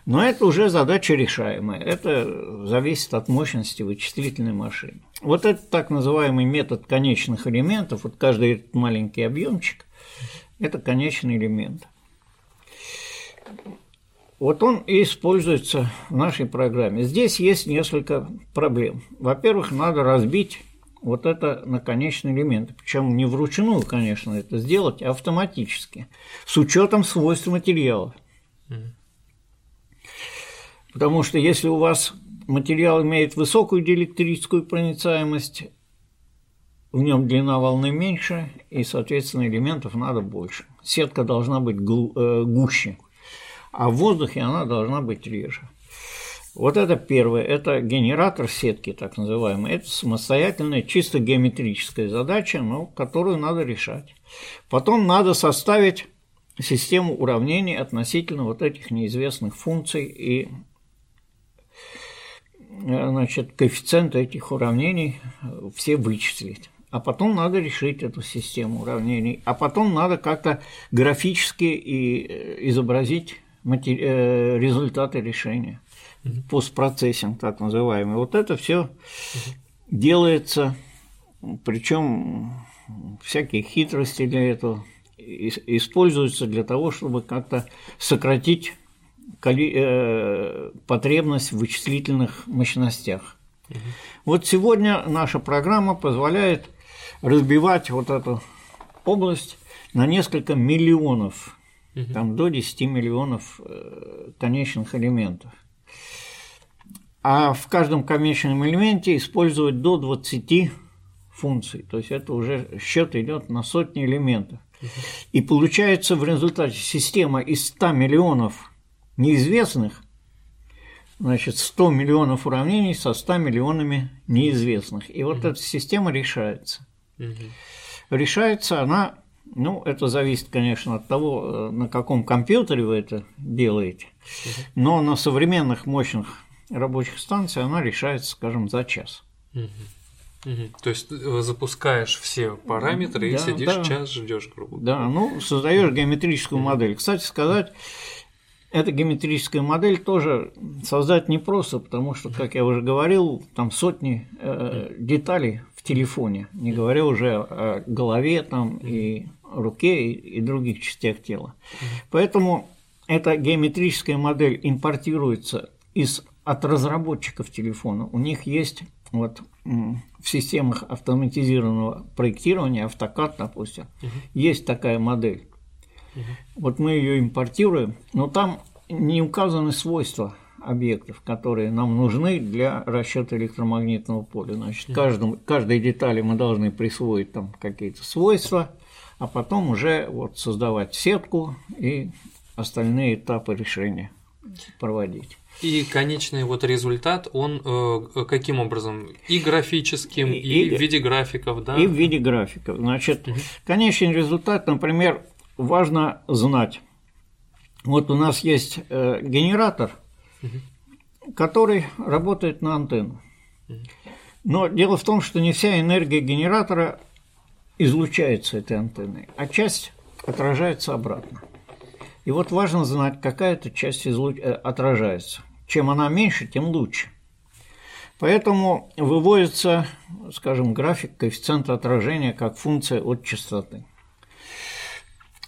Но это уже задача решаемая. Это зависит от мощности вычислительной машины. Вот этот так называемый метод конечных элементов, вот каждый этот маленький объемчик, это конечный элемент. Вот он и используется в нашей программе. Здесь есть несколько проблем. Во-первых, надо разбить вот это на конечные элементы. Причем не вручную, конечно, это сделать, а автоматически, с учетом свойств материала. Потому что если у вас материал имеет высокую диэлектрическую проницаемость, в нем длина волны меньше, и, соответственно, элементов надо больше. Сетка должна быть гуще, а в воздухе она должна быть реже. Вот это первое, это генератор сетки, так называемый. Это самостоятельная, чисто геометрическая задача, но которую надо решать. Потом надо составить систему уравнений относительно вот этих неизвестных функций и, значит, коэффициенты этих уравнений все вычислить. А потом надо решить эту систему уравнений. А потом надо как-то графически и изобразить результаты решения. Постпроцессинг, так называемый. Вот это все делается, причем всякие хитрости для этого используются для того, чтобы как-то сократить потребность в вычислительных мощностях. Вот сегодня наша программа позволяет разбивать вот эту область на несколько миллионов, там до 10 миллионов конечных элементов. А в каждом конечном элементе использовать до 20 функций. То есть это уже счет идет на сотни элементов. И получается в результате система из 100 миллионов неизвестных, значит, 100 миллионов уравнений со 100 миллионами неизвестных. И вот эта система решается. Решается она, ну, это зависит, конечно, от того, на каком компьютере вы это делаете, но на современных мощных рабочих станциях она решается, скажем, за час. То есть запускаешь все параметры и сидишь час, ждешь, грубо говоря. Да, ну создаешь геометрическую модель. Кстати сказать, эта геометрическая модель тоже создать непросто, потому что, как я уже говорил, там сотни деталей в телефоне, не говоря уже о голове там, и руке и других частях тела. Поэтому эта геометрическая модель импортируется от разработчиков телефона. У них есть вот в системах автоматизированного проектирования, AutoCAD, допустим, есть такая модель. Вот мы ее импортируем, но там не указаны свойства объектов, которые нам нужны для расчета электромагнитного поля. Значит, каждой детали мы должны присвоить там какие-то свойства, а потом уже вот создавать сетку и остальные этапы решения проводить. И конечный вот результат, он каким образом? И графическим, и в виде графиков, да? И в виде графиков. Значит, конечный результат, например, важно знать. Вот у нас есть генератор, который работает на антенну. Но дело в том, что не вся энергия генератора излучается этой антенной, а часть отражается обратно. И вот важно знать, какая-то часть отражается. Чем она меньше, тем лучше. Поэтому выводится, скажем, график коэффициента отражения как функция от частоты.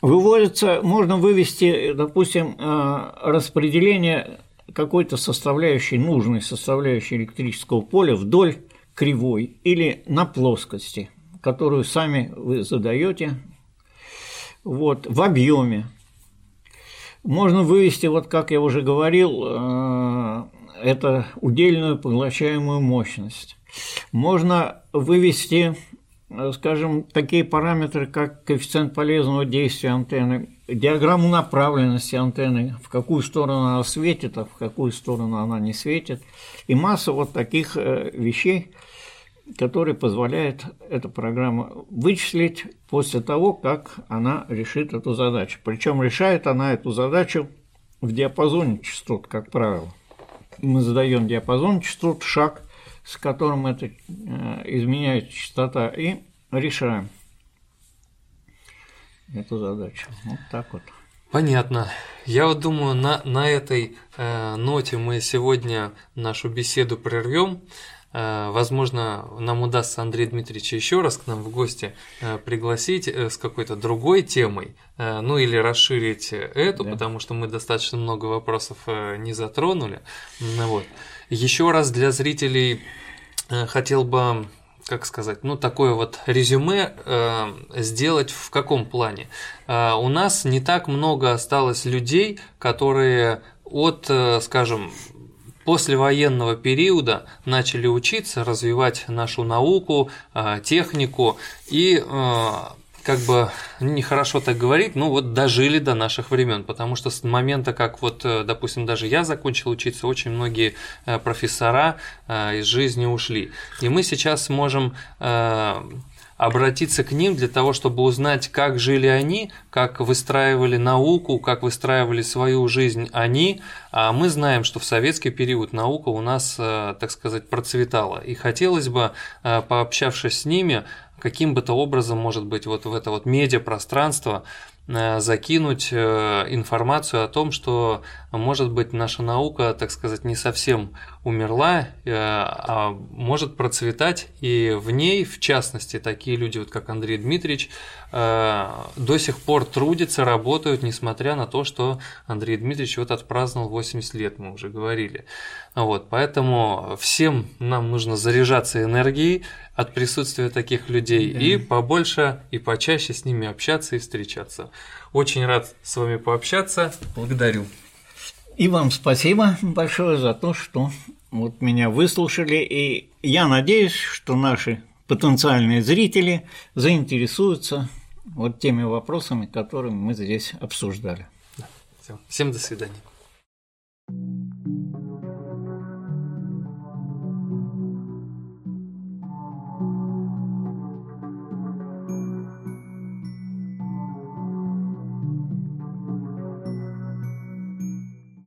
Выводится, можно вывести, допустим, распределение какой-то составляющей, нужной составляющей электрического поля вдоль кривой или на плоскости, которую сами вы задаете, вот, в объеме. Можно вывести, вот как я уже говорил, это удельную поглощаемую мощность. Можно вывести, скажем, такие параметры, как коэффициент полезного действия антенны, диаграмму направленности антенны, в какую сторону она светит, а в какую сторону она не светит, и масса вот таких вещей, которые позволяет эта программа вычислить после того, как она решит эту задачу. Причем решает она эту задачу в диапазоне частот, как правило. Мы задаем диапазон частот, шаг, с которым это изменяется частота, и решаем эту задачу. Вот так вот. Понятно. Я вот думаю, на этой ноте мы сегодня нашу беседу прервем. Возможно, нам удастся Андрея Дмитриевича еще раз к нам в гости пригласить с какой-то другой темой, ну или расширить эту, да, потому что мы достаточно много вопросов не затронули. Вот. Еще раз для зрителей хотел бы, как сказать, ну такое вот резюме сделать в каком плане. У нас не так много осталось людей, которые от, скажем, послевоенного периода начали учиться, развивать нашу науку, технику и, как бы нехорошо так говорить, ну вот дожили до наших времен, потому что с момента, как вот, допустим, даже я закончил учиться, очень многие профессора из жизни ушли. И мы сейчас можем обратиться к ним для того, чтобы узнать, как жили они, как выстраивали науку, как выстраивали свою жизнь они. А мы знаем, что в советский период наука у нас, так сказать, процветала. И хотелось бы, пообщавшись с ними, каким бы то образом, может быть, вот в это вот медиапространство закинуть информацию о том, что, может быть, наша наука, так сказать, не совсем умерла, а может процветать, и в ней, в частности, такие люди, вот как Андрей Дмитриевич, до сих пор трудятся, работают, несмотря на то, что Андрей Дмитриевич вот отпраздновал 80 лет, мы уже говорили. Вот, поэтому всем нам нужно заряжаться энергией от присутствия таких людей, да, и побольше и почаще с ними общаться и встречаться. Очень рад с вами пообщаться. Благодарю. И вам спасибо большое за то, что вот меня выслушали, и я надеюсь, что наши потенциальные зрители заинтересуются вот теми вопросами, которые мы здесь обсуждали. Да. Всем до свидания.